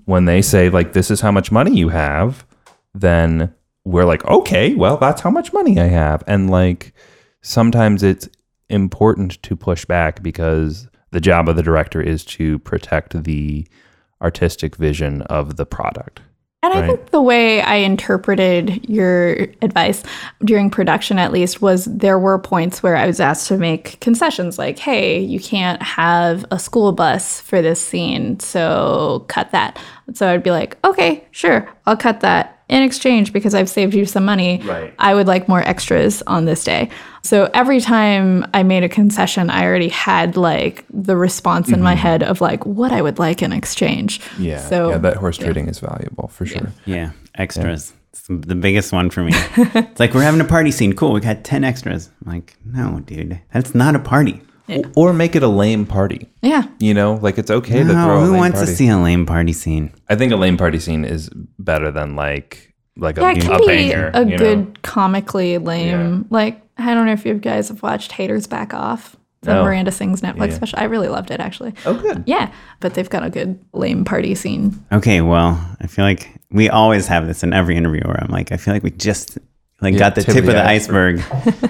when they say like, this is how much money you have, then we're like, okay, well, that's how much money I have. And like, sometimes it's important to push back because the job of the director is to protect the artistic vision of the product. And right? I think the way I interpreted your advice during production, at least, was there were points where I was asked to make concessions like, hey, you can't have a school bus for this scene, so cut that. So I'd be like, okay, sure, I'll cut that. In exchange, because I've saved you some money, right. I would like more extras on this day. So every time I made a concession, I already had like the response in my head of like what I would like in exchange. Yeah. So that horse trading is valuable for sure. Yeah. Extras. Yeah. It's the biggest one for me. It's like, we're having a party scene. Cool. We got 10 extras. I'm like, no, dude, that's not a party. Or make it a lame party. Yeah. You know, like it's okay to throw a lame party. Who wants to see a lame party scene? I think a lame party scene is better than a banger. A good comically lame. Yeah. Like, I don't know if you guys have watched Haters Back Off, the Miranda Sings Netflix special. I really loved it, actually. Oh, good. Yeah. But they've got a good lame party scene. Okay. Well, I feel like we always have this in every interview where I'm like, I feel like we just got the tip of the iceberg.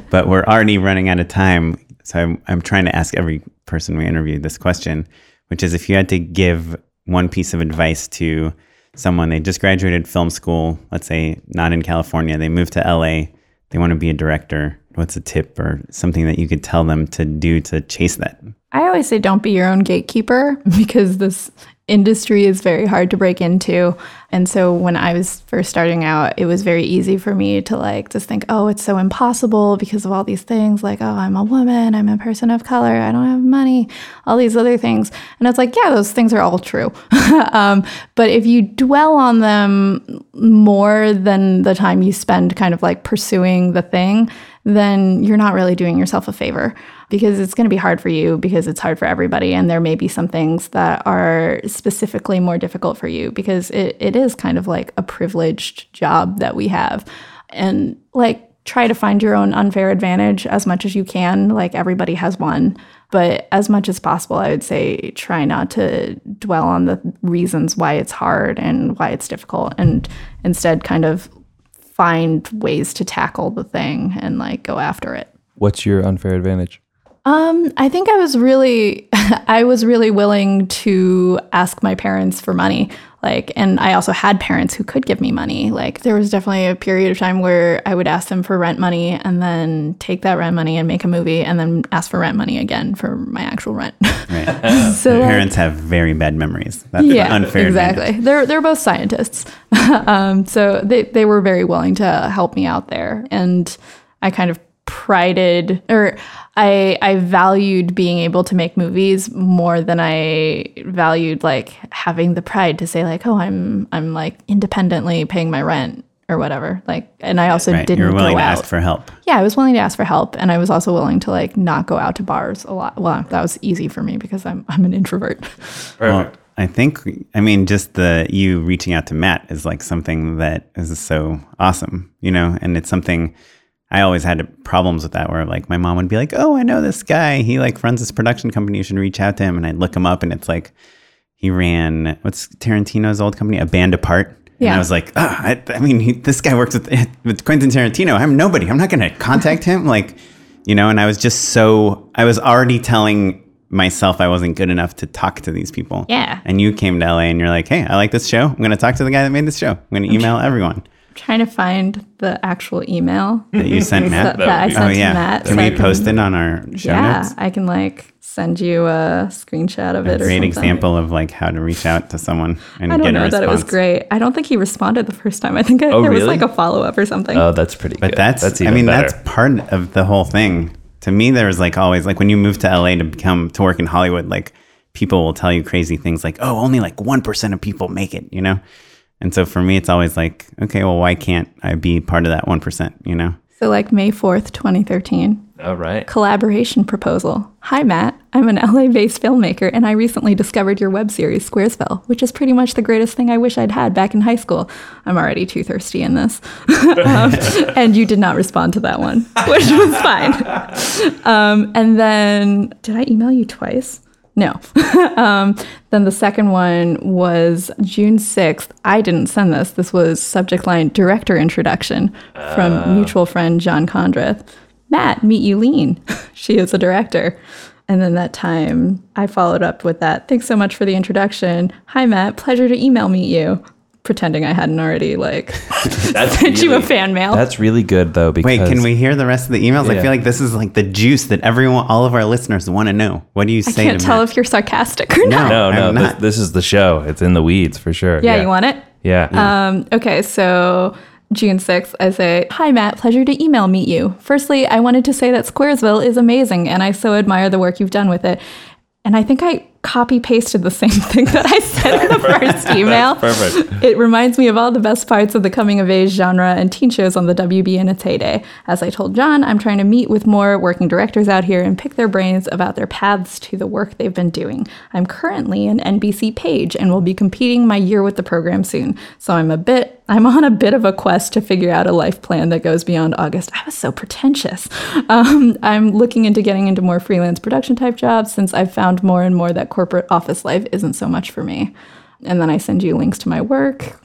But we're already running out of time. So I'm trying to ask every person we interviewed this question, which is if you had to give one piece of advice to someone, they just graduated film school, let's say not in California, they moved to LA, they want to be a director, what's a tip or something that you could tell them to do to chase that? I always say don't be your own gatekeeper, because this industry is very hard to break into. And so when I was first starting out, it was very easy for me to just think, oh, it's so impossible because of all these things. Like, oh, I'm a woman, I'm a person of color, I don't have money, all these other things. And it's like, yeah, those things are all true. But if you dwell on them more than the time you spend kind of pursuing the thing, then you're not really doing yourself a favor, because it's going to be hard for you, because it's hard for everybody. And there may be some things that are specifically more difficult for you, because it is kind of a privileged job that we have. And try to find your own unfair advantage as much as you can. Everybody has one. But as much as possible, I would say try not to dwell on the reasons why it's hard and why it's difficult, and instead kind of find ways to tackle the thing and go after it. What's your unfair advantage? I think I was really willing to ask my parents for money. And I also had parents who could give me money. There was definitely a period of time where I would ask them for rent money and then take that rent money and make a movie and then ask for rent money again for my actual rent. Right. So parents have very bad memories. That's unfair. Exactly. Advantage. They're both scientists. So they were very willing to help me out there. And I kind of prided, or I valued being able to make movies more than I valued having the pride to say I'm independently paying my rent or whatever. And I also didn't go out. You were willing to ask for help. Yeah, I was willing to ask for help, and I was also willing to not go out to bars a lot. Well, that was easy for me because I'm an introvert. Well, I think just you reaching out to Matt is something that is so awesome, and it's something. I always had problems with that, where my mom would be like, oh, I know this guy. He runs this production company. You should reach out to him. And I'd look him up, and it's he ran, what's Tarantino's old company? A Band Apart. Yeah. And I was this guy works with Quentin Tarantino. I'm nobody. I'm not going to contact him. And I was just I was already telling myself I wasn't good enough to talk to these people. Yeah. And you came to LA and you're like, hey, I like this show. I'm going to talk to the guy that made this show. I'm going to email everyone. Trying to find the actual email that you sent Matt. I sent to Matt. Can we post it on our show notes? Yeah, I can send you a screenshot of it or something. Great example of how to reach out to someone and get a response. I don't know that it was great. I don't think he responded the first time. I think there was a follow-up or something. Oh, that's pretty good. But that's even better. That's part of the whole thing. To me, there was always, when you move to LA to work in Hollywood, people will tell you crazy things only 1% of people make it, And so for me, it's always okay, well, why can't I be part of that 1%, So May 4th, 2013. All right. Collaboration proposal. Hi, Matt. I'm an LA-based filmmaker, and I recently discovered your web series, Squaresville, which is pretty much the greatest thing I wish I'd had back in high school. I'm already too thirsty in this. And you did not respond to that one, which was fine. And then, did I email you twice? No. Then the second one was June 6th. I didn't send this. This was subject line director introduction from mutual friend John Condreth. Matt, meet Yulin. She is a director. And then that time I followed up with that. Thanks so much for the introduction. Hi, Matt. Pleasure to email meet you. Pretending I hadn't already sent you a fan mail. That's really good though. Because wait, can we hear the rest of the emails? Yeah. I feel like this is the juice that all of our listeners want to know. What do you say? I can't tell if you're sarcastic or not. No. This is the show. It's in the weeds for sure. Yeah, you want it? Yeah. Okay, so June 6th, I say, hi, Matt, pleasure to email meet you. Firstly, I wanted to say that Squaresville is amazing, and I so admire the work you've done with it. And I think I copy pasted the same thing that I said in the first email. Perfect. It reminds me of all the best parts of the coming of age genre and teen shows on the WB in its heyday. As I told John, I'm trying to meet with more working directors out here and pick their brains about their paths to the work they've been doing. I'm currently an NBC Page and will be competing my year with the program soon. So I'm on a bit of a quest to figure out a life plan that goes beyond August. I was so pretentious. I'm looking into getting into more freelance production type jobs since I've found more and more that corporate office life isn't so much for me. And then I send you links to my work.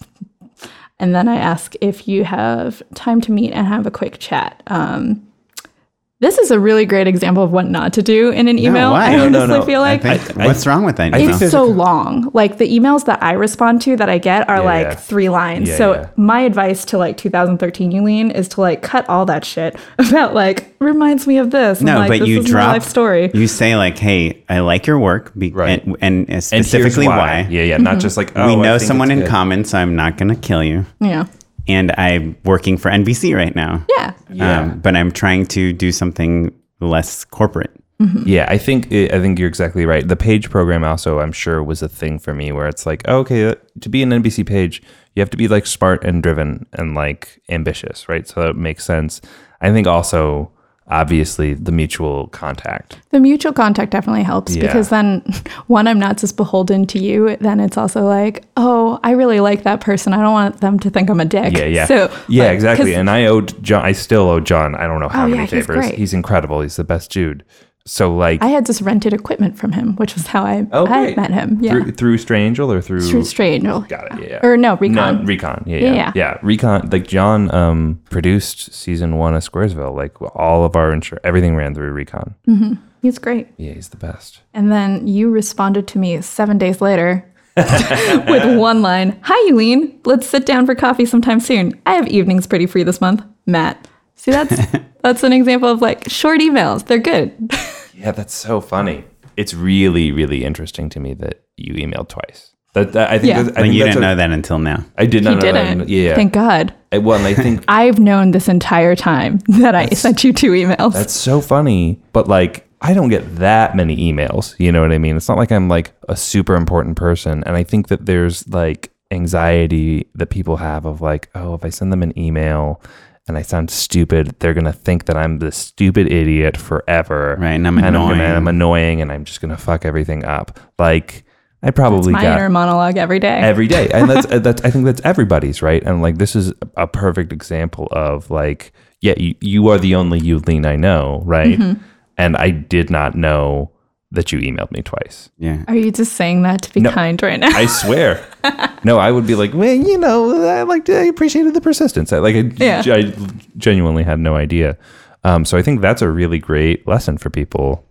And then I ask if you have time to meet and have a quick chat. This is a really great example of what not to do in an email. I honestly feel like... what's wrong with that email? It's so long. Like, the emails that I respond to that I get are three lines. My advice to, 2013 Yulin is to, cut all that shit about, reminds me of this. No, and, but you drop... This is my life story. You say, hey, I like your work. And specifically why. Yeah, not just we know someone in common, so I'm not going to kill you. Yeah. And I'm working for NBC right now. But I'm trying to do something less corporate. Mm-hmm. Yeah, I think you're exactly right. The Page program also, I'm sure, was a thing for me where it's to be an NBC Page, you have to be smart and driven and ambitious, right? So that makes sense. I think also, obviously, the mutual contact definitely helps because then one, I'm not just beholden to you. Then it's also oh, I really like that person. I don't want them to think I'm a dick. Exactly. And I still owe John I don't know how many favors. He's incredible. He's the best dude. So I had just rented equipment from him, which was how I met him. Yeah. Through Stray Angel or through Stray Angel. Got it. Yeah. Or no, Recon. Recon. John produced season 1 of Squaresville. All of our everything ran through Recon. Mm-hmm. He's great. Yeah, he's the best. And then you responded to me 7 days later. With one line, "Hi, Yulin. Let's sit down for coffee sometime soon. I have evenings pretty free this month. Matt." See, that's an example of short emails. They're good. Yeah, that's so funny. It's really, really interesting to me that you emailed twice. I think you didn't know that until now. I did not know that. Yeah. Thank God. I think I've known this entire time that I sent you two emails. That's so funny. But I don't get that many emails. You know what I mean? It's not I'm a super important person. And I think that there's anxiety that people have of oh, if I send them an email and I sound stupid, they're going to think that I'm this stupid idiot forever. Right, and I'm annoying, and I'm just going to fuck everything up. I probably got my inner monologue every day. Every day. And that's I think that's everybody's, right? And this is a perfect example of you are the only Yulin I know, right? Mm-hmm. And I did not know that you emailed me twice. Yeah. Are you just saying that to be kind right now? I swear. No, I would be I appreciated the persistence. I genuinely had no idea. So I think that's a really great lesson for people,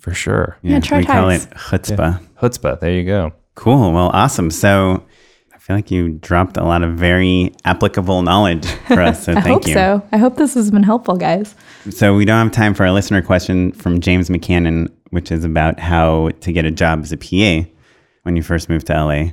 for sure. Yeah, we call it chutzpah. Yeah. Chutzpah, there you go. Cool, well, awesome. So I feel like you dropped a lot of very applicable knowledge for us, so thank you. I hope so. I hope this has been helpful, guys. So we don't have time for our listener question from James McCannon, which is about how to get a job as a PA when you first move to LA.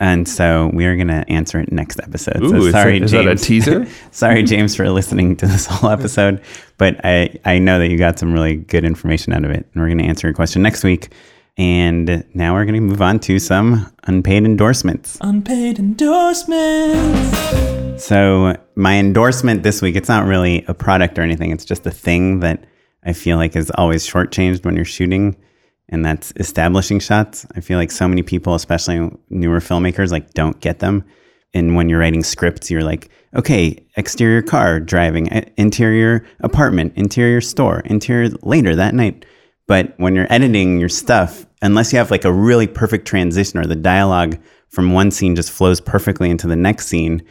And so we are going to answer it next episode. Ooh, so sorry, James. Is that a teaser? Sorry, James, for listening to this whole episode. But I know that you got some really good information out of it. And we're going to answer your question next week. And now we're going to move on to some unpaid endorsements. Unpaid endorsements. So my endorsement this week, it's not really a product or anything. It's just a thing that I feel is always shortchanged when you're shooting, and that's establishing shots. I feel so many people, especially newer filmmakers, don't get them. And when you're writing scripts, you're okay, exterior car driving, interior apartment, interior store, interior later that night. But when you're editing your stuff, unless you have a really perfect transition or the dialogue from one scene just flows perfectly into the next scene,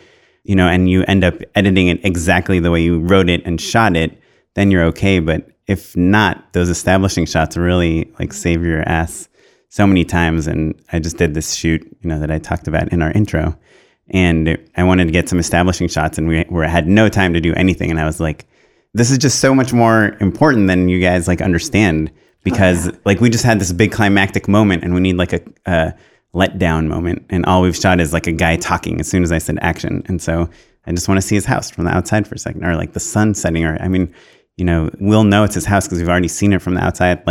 and you end up editing it exactly the way you wrote it and shot it, then you're okay. But if not, those establishing shots really save your ass so many times. And I just did this shoot, that I talked about in our intro, and I wanted to get some establishing shots, and we had no time to do anything. And I was this is just so much more important than you guys understand, because we just had this big climactic moment, and we need a letdown moment, and all we've shot is a guy talking as soon as I said action. And so I just want to see his house from the outside for a second, or the sun setting, or we'll know it's his house because we've already seen it from the outside.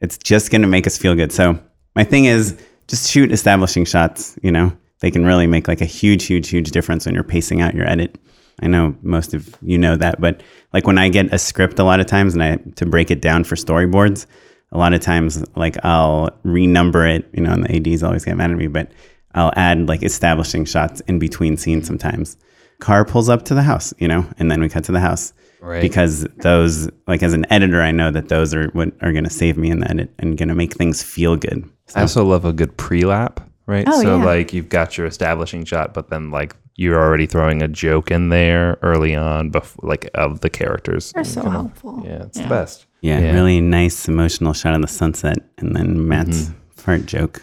It's just going to make us feel good. So my thing is just shoot establishing shots, you know? They can really make like a huge difference when you're pacing out your edit. I know most of you know that, but like when I get a script a lot of times and I to break it down for storyboards, a lot of times like I'll renumber it, you know, and the ADs always get mad at me, but I'll add like establishing shots in between scenes sometimes. Car pulls up to the house, you know, and then we cut to the house. Right. Because those, like as an editor, I know that those are what are going to save me in the edit and going to make things feel good. So. I also love a good pre-lap, right? Oh, so yeah. Like you've got your establishing shot, but then like you're already throwing a joke in there early on, before, like of the characters. They're so helpful. Yeah, it's the best. Yeah, yeah, really nice emotional shot of the sunset, and then Matt's fart joke.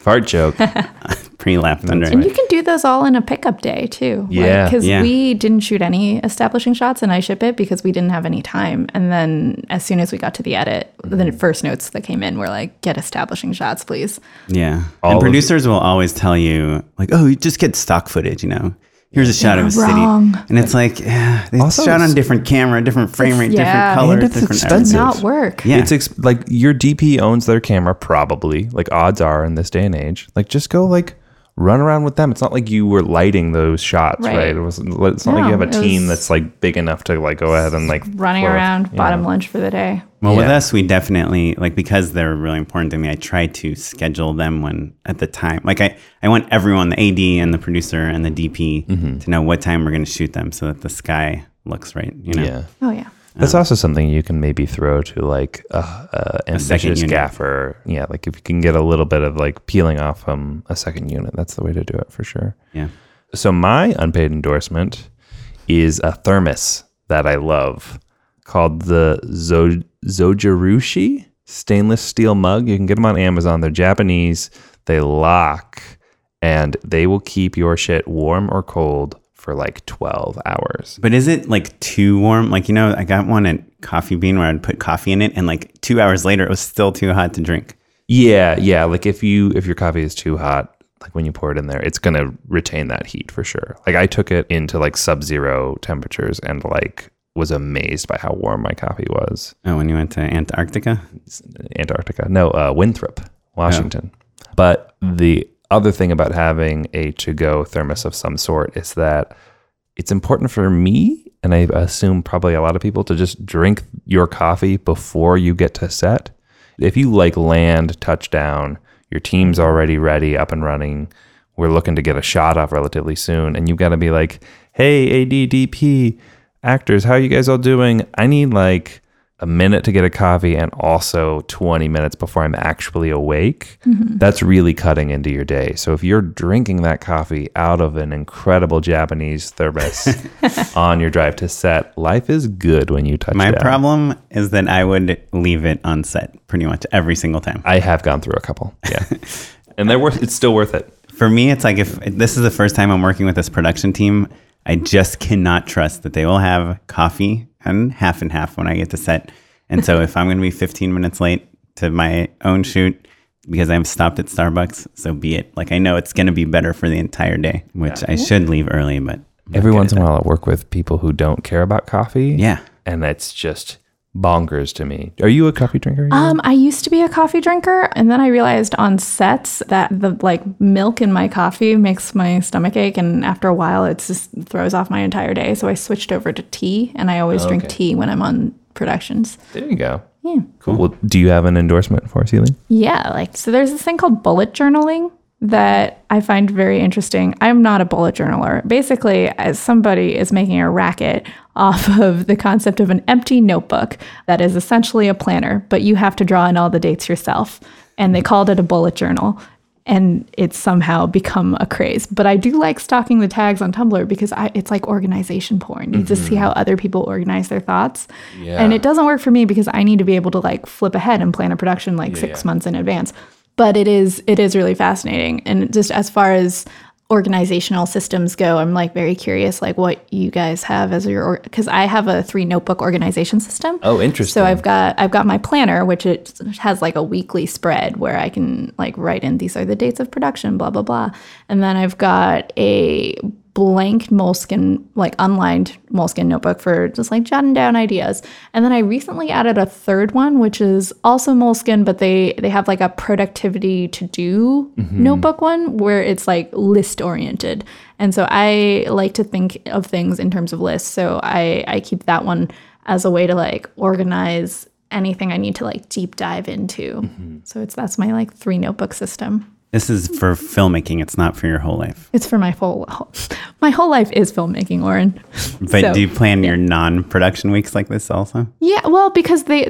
Pre-lapped under it. And you can do those all in a pickup day too. Yeah. Because we didn't shoot any establishing shots and I Ship It because we didn't have any time. And then as soon as we got to the edit, the first notes that came in were like, get establishing shots, please. Yeah. All and producers will always tell you like, oh, you just get stock footage, you know. Here's a shot of a city. And it's like, they also, shot on different camera, different frame rate, different colors. It's different expensive. It does not work. Yeah. It's like your DP owns their camera probably, like odds are in this day and age. Like just go like run around with them. It's not like you were lighting those shots, right? It's not like you have a team that's like big enough to like go ahead and like. Running around, bottom lunch for the day. Well, with us, we definitely, like because they're really important to me, I try to schedule them when at the time. Like I want everyone, the AD and the producer and the DP to know what time we're going to shoot them so that the sky looks right, you know? Yeah. Oh, yeah. That's also something you can maybe throw to like a ambitious gaffer. Yeah, like if you can get a little bit of like peeling off a second unit, that's the way to do it for sure. Yeah. So my unpaid endorsement is a thermos that I love called the Zojirushi stainless steel mug. You can get them on Amazon. They're Japanese. They lock and they will keep your shit warm or cold for like 12 hours. But is it like too warm? Like, you know, I got one at Coffee Bean where I'd put coffee in it and like 2 hours later, it was still too hot to drink. Yeah. Yeah. Like if your coffee is too hot, like when you pour it in there, it's going to retain that heat for sure. Like I took it into like sub-zero temperatures and like was amazed by how warm my coffee was. Oh, when you went to Antarctica? No, Winthrop, Washington. Oh. But the other thing about having a to-go thermos of some sort is that it's important for me, and I assume probably a lot of people, to just drink your coffee before you get to set. If you like land, touchdown, your team's already ready, up and running, we're looking to get a shot off relatively soon, and you've got to be like, hey, ADDP, actors, how are you guys all doing? I need like a minute to get a coffee and also 20 minutes before I'm actually awake. Mm-hmm. That's really cutting into your day. So if you're drinking that coffee out of an incredible Japanese thermos on your drive to set, life is good when you touch it. My problem is that I would leave it on set pretty much every single time. I have gone through a couple. Yeah. And it's still worth it. For me, it's like if this is the first time I'm working with this production team, I just cannot trust that they will have coffee and half when I get to set. And so if I'm going to be 15 minutes late to my own shoot because I've stopped at Starbucks, so be it. Like I know it's going to be better for the entire day, which I should leave early, but every once in a while I work with people who don't care about coffee. Yeah. And that's just bonkers to me. Are you a coffee drinker? I used to be a coffee drinker, and then I realized on sets that the like milk in my coffee makes my stomach ache, and after a while it just throws off my entire day. So I switched over to tea, and I always drink tea when I'm on productions. There you go. Yeah. Cool. Well, do you have an endorsement for us, Yulin? Yeah, like so there's this thing called bullet journaling that I find very interesting. I'm not a bullet journaler. Basically, as somebody is making a racket off of the concept of an empty notebook that is essentially a planner, but you have to draw in all the dates yourself. And they called it a bullet journal. And it's somehow become a craze. But I do like stalking the tags on Tumblr because it's like organization porn. You just see how other people organize their thoughts. Yeah. And it doesn't work for me because I need to be able to like flip ahead and plan a production like 6 months in advance. But it is really fascinating. And just as far as organizational systems go, I'm like very curious like what you guys have as your, because I have a 3 notebook organization system. Oh, interesting. So I've got my planner, which it has like a weekly spread where I can like write in these are the dates of production, blah, blah, blah. And then I've got a blank Moleskine, like unlined Moleskine notebook for just like jotting down ideas. And then I recently added a third one, which is also Moleskine, but they have like a productivity to do notebook one where it's like list oriented. And so I like to think of things in terms of lists. So I keep that one as a way to like organize anything I need to like deep dive into. So that's my like three notebook system. This is for filmmaking. It's not for your whole life. It's for my whole life is filmmaking, Oren. But so, do you plan your non-production weeks like this also? Yeah, well, because they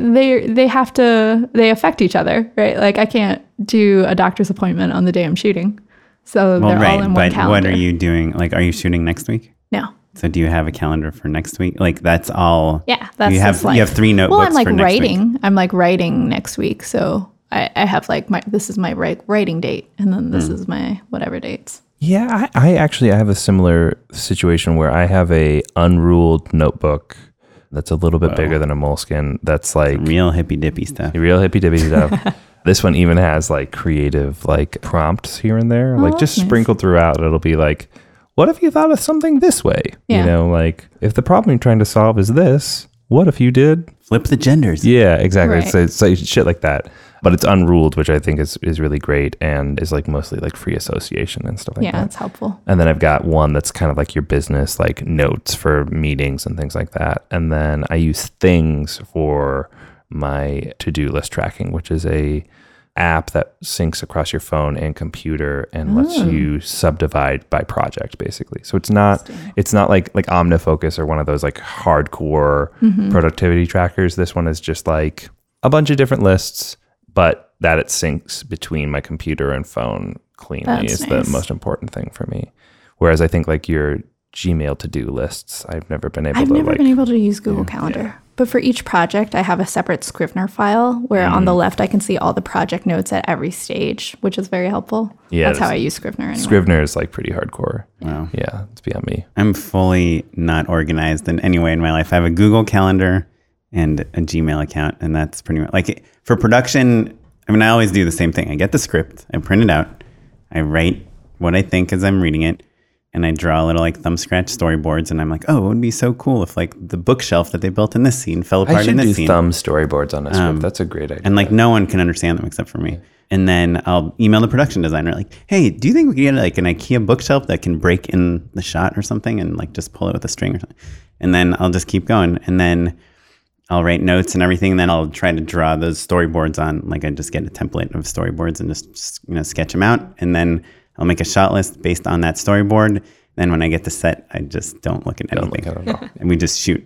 affect each other, right? Like I can't do a doctor's appointment on the day I'm shooting, so all in one calendar. What are you doing? Like, are you shooting next week? No. So do you have a calendar for next week? Like that's all. Yeah, that's you have three notebooks. Well, I'm like for writing. I'm like writing next week, so. I have like this is my writing date, and then this is my whatever dates. Yeah, I have a similar situation where I have a unruled notebook that's a little bit bigger than a Moleskine. That's like real hippy dippy stuff. This one even has like creative like prompts here and there, nice. Sprinkled throughout. It'll be like, what if you thought of something this way? Yeah. You know, like if the problem you're trying to solve is this, what if you did flip the genders? Yeah, exactly. Right. It's like shit like that. But it's unruled, which I think is really great and is like mostly like free association and stuff like that. Yeah, it's helpful. And then I've got one that's kind of like your business, like notes for meetings and things like that. And then I use Things for my to-do list tracking, which is a app that syncs across your phone and computer and lets you subdivide by project basically. So it's not like OmniFocus or one of those like hardcore productivity trackers. This one is just like a bunch of different lists, but that it syncs between my computer and phone cleanly. That's is nice. The most important thing for me. Whereas I think like your Gmail to-do lists, I've never been able to use Google Calendar. Yeah. But for each project, I have a separate Scrivener file where on the left I can see all the project notes at every stage, which is very helpful. Yeah, that's how I use Scrivener anyway. Scrivener is like pretty hardcore. Wow. Yeah, it's beyond me. I'm fully not organized in any way in my life. I have a Google Calendar and a Gmail account, and that's pretty much like for production. I mean, I always do the same thing. I get the script, I print it out, I write what I think as I'm reading it, and I draw little like thumb scratch storyboards, and I'm like, oh, it would be so cool if like the bookshelf that they built in this scene fell apart in this scene. I should do thumb storyboards on a script. That's a great idea. And like no one can understand them except for me. And then I'll email the production designer like, hey, do you think we can get like an IKEA bookshelf that can break in the shot or something and like just pull it with a string or something? And then I'll just keep going. And then I'll write notes and everything, and then I'll try to draw those storyboards on. Like I just get a template of storyboards and just sketch them out, and then I'll make a shot list based on that storyboard. Then when I get to set, I just don't look at anything, and we just shoot.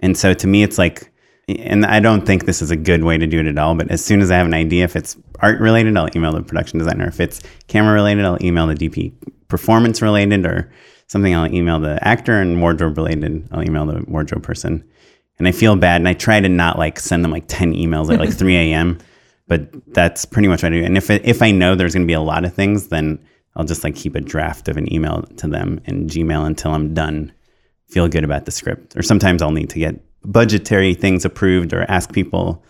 And so to me, it's like, and I don't think this is a good way to do it at all. But as soon as I have an idea, if it's art related, I'll email the production designer. If it's camera related, I'll email the DP. Performance related or something, I'll email the actor, and wardrobe related, I'll email the wardrobe person. And I feel bad, and I try to not like send them like 10 emails at like 3 a.m., but that's pretty much what I do. And if I know there's going to be a lot of things, then I'll just like keep a draft of an email to them in Gmail until I'm done, feel good about the script. Or sometimes I'll need to get budgetary things approved or ask people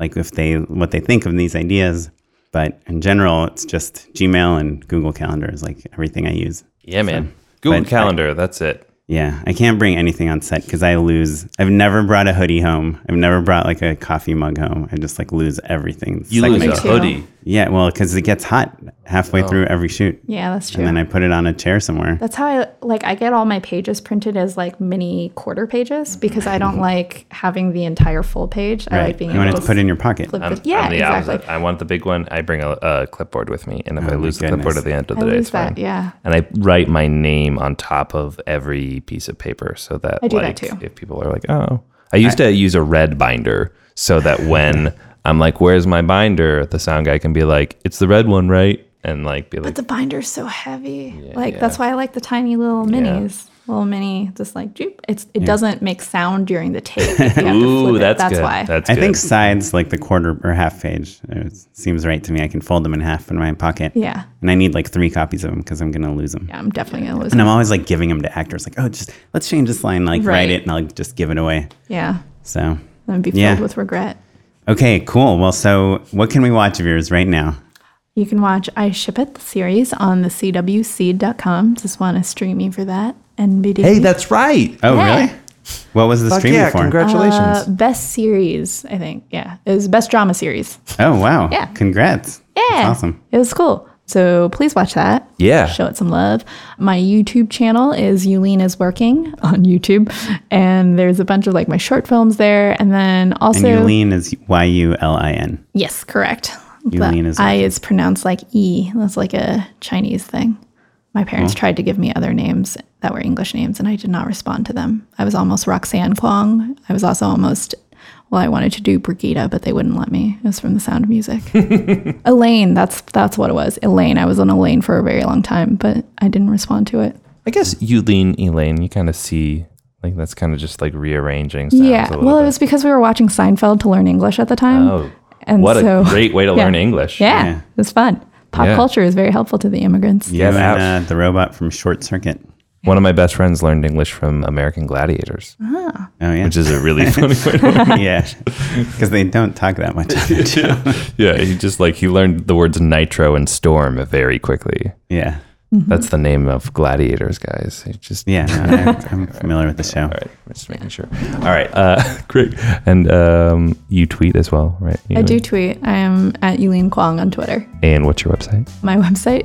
like if what they think of these ideas. But in general, it's just Gmail and Google Calendar is like everything I use. Yeah, man. So, Google Calendar, that's it. Yeah, I can't bring anything on set because I lose. I've never brought a hoodie home. I've never brought like a coffee mug home. I just like lose everything. You lose a hoodie? Yeah, well, because it gets hot halfway through every shoot. Yeah, that's true. And then I put it on a chair somewhere. That's how I get all my pages printed as like mini quarter pages because I don't like having the entire full page. Right. I like being able to put it in your pocket. I'm the opposite. I want the big one. I bring a clipboard with me, and if I lose the clipboard at the end of the day, it's fine. Yeah. And I write my name on top of every piece of paper so that if people are like, oh, I used to use a red binder so that when I'm like, where's my binder? The sound guy can be like, it's the red one, right? And like, be like, but the binder's so heavy. Yeah, that's why I like the tiny little minis. Yeah. Little mini, just like joop. It doesn't make sound during the tape. Ooh, that's good. Why. That's good. I think sides like the quarter or half page. It seems right to me. I can fold them in half in my pocket. Yeah. And I need like 3 copies of them because I'm gonna lose them. Yeah, I'm definitely gonna lose them. And I'm always like giving them to actors. Like, oh, just let's change this line. Like write it, and I'll like, just give it away. Yeah. So. I'd be filled with regret. Okay, cool. Well, so what can we watch of yours right now? You can watch I Ship It, the series, on the CWSeed.com. Just want to stream me for that. NBD. Hey, that's right. Oh, yeah. Really? What was the streaming for? Congratulations. Best series, I think. Yeah. It was best drama series. Oh, wow. Yeah. Congrats. Yeah. That's awesome. It was cool. So please watch that. Yeah. Show it some love. My YouTube channel is Yulin is Working on YouTube. And there's a bunch of like my short films there. And then also. And Yulin is Y-U-L-I-N. Yes, correct. Yulin is I is pronounced like E. That's like a Chinese thing. My parents tried to give me other names that were English names, and I did not respond to them. I was almost Roxanne Kuang. I was also almost, well, I wanted to do Brigida, but they wouldn't let me. It was from The Sound of Music. Elaine, that's what it was. Elaine. I was on Elaine for a very long time, but I didn't respond to it. I guess Yulin, Elaine, you kind of see, like, that's kind of just like rearranging sounds a little bit. Yeah, well, it was because we were watching Seinfeld to learn English at the time. Oh, and what a great way to learn English. Yeah, it was fun. Pop culture is very helpful to the immigrants. Yeah, and the robot from Short Circuit. One of my best friends learned English from American Gladiators. Ah. Oh, yeah. Which is a really funny way to learn English. Yeah, because they don't talk that much. Yeah, he learned the words nitro and storm very quickly. Yeah. Mm-hmm. That's the name of Gladiators, guys. I'm familiar with the show. All right, just making sure. All right, great. And you tweet as well, right? I do tweet. I am at Yulin Kuang on Twitter. And what's your website? My website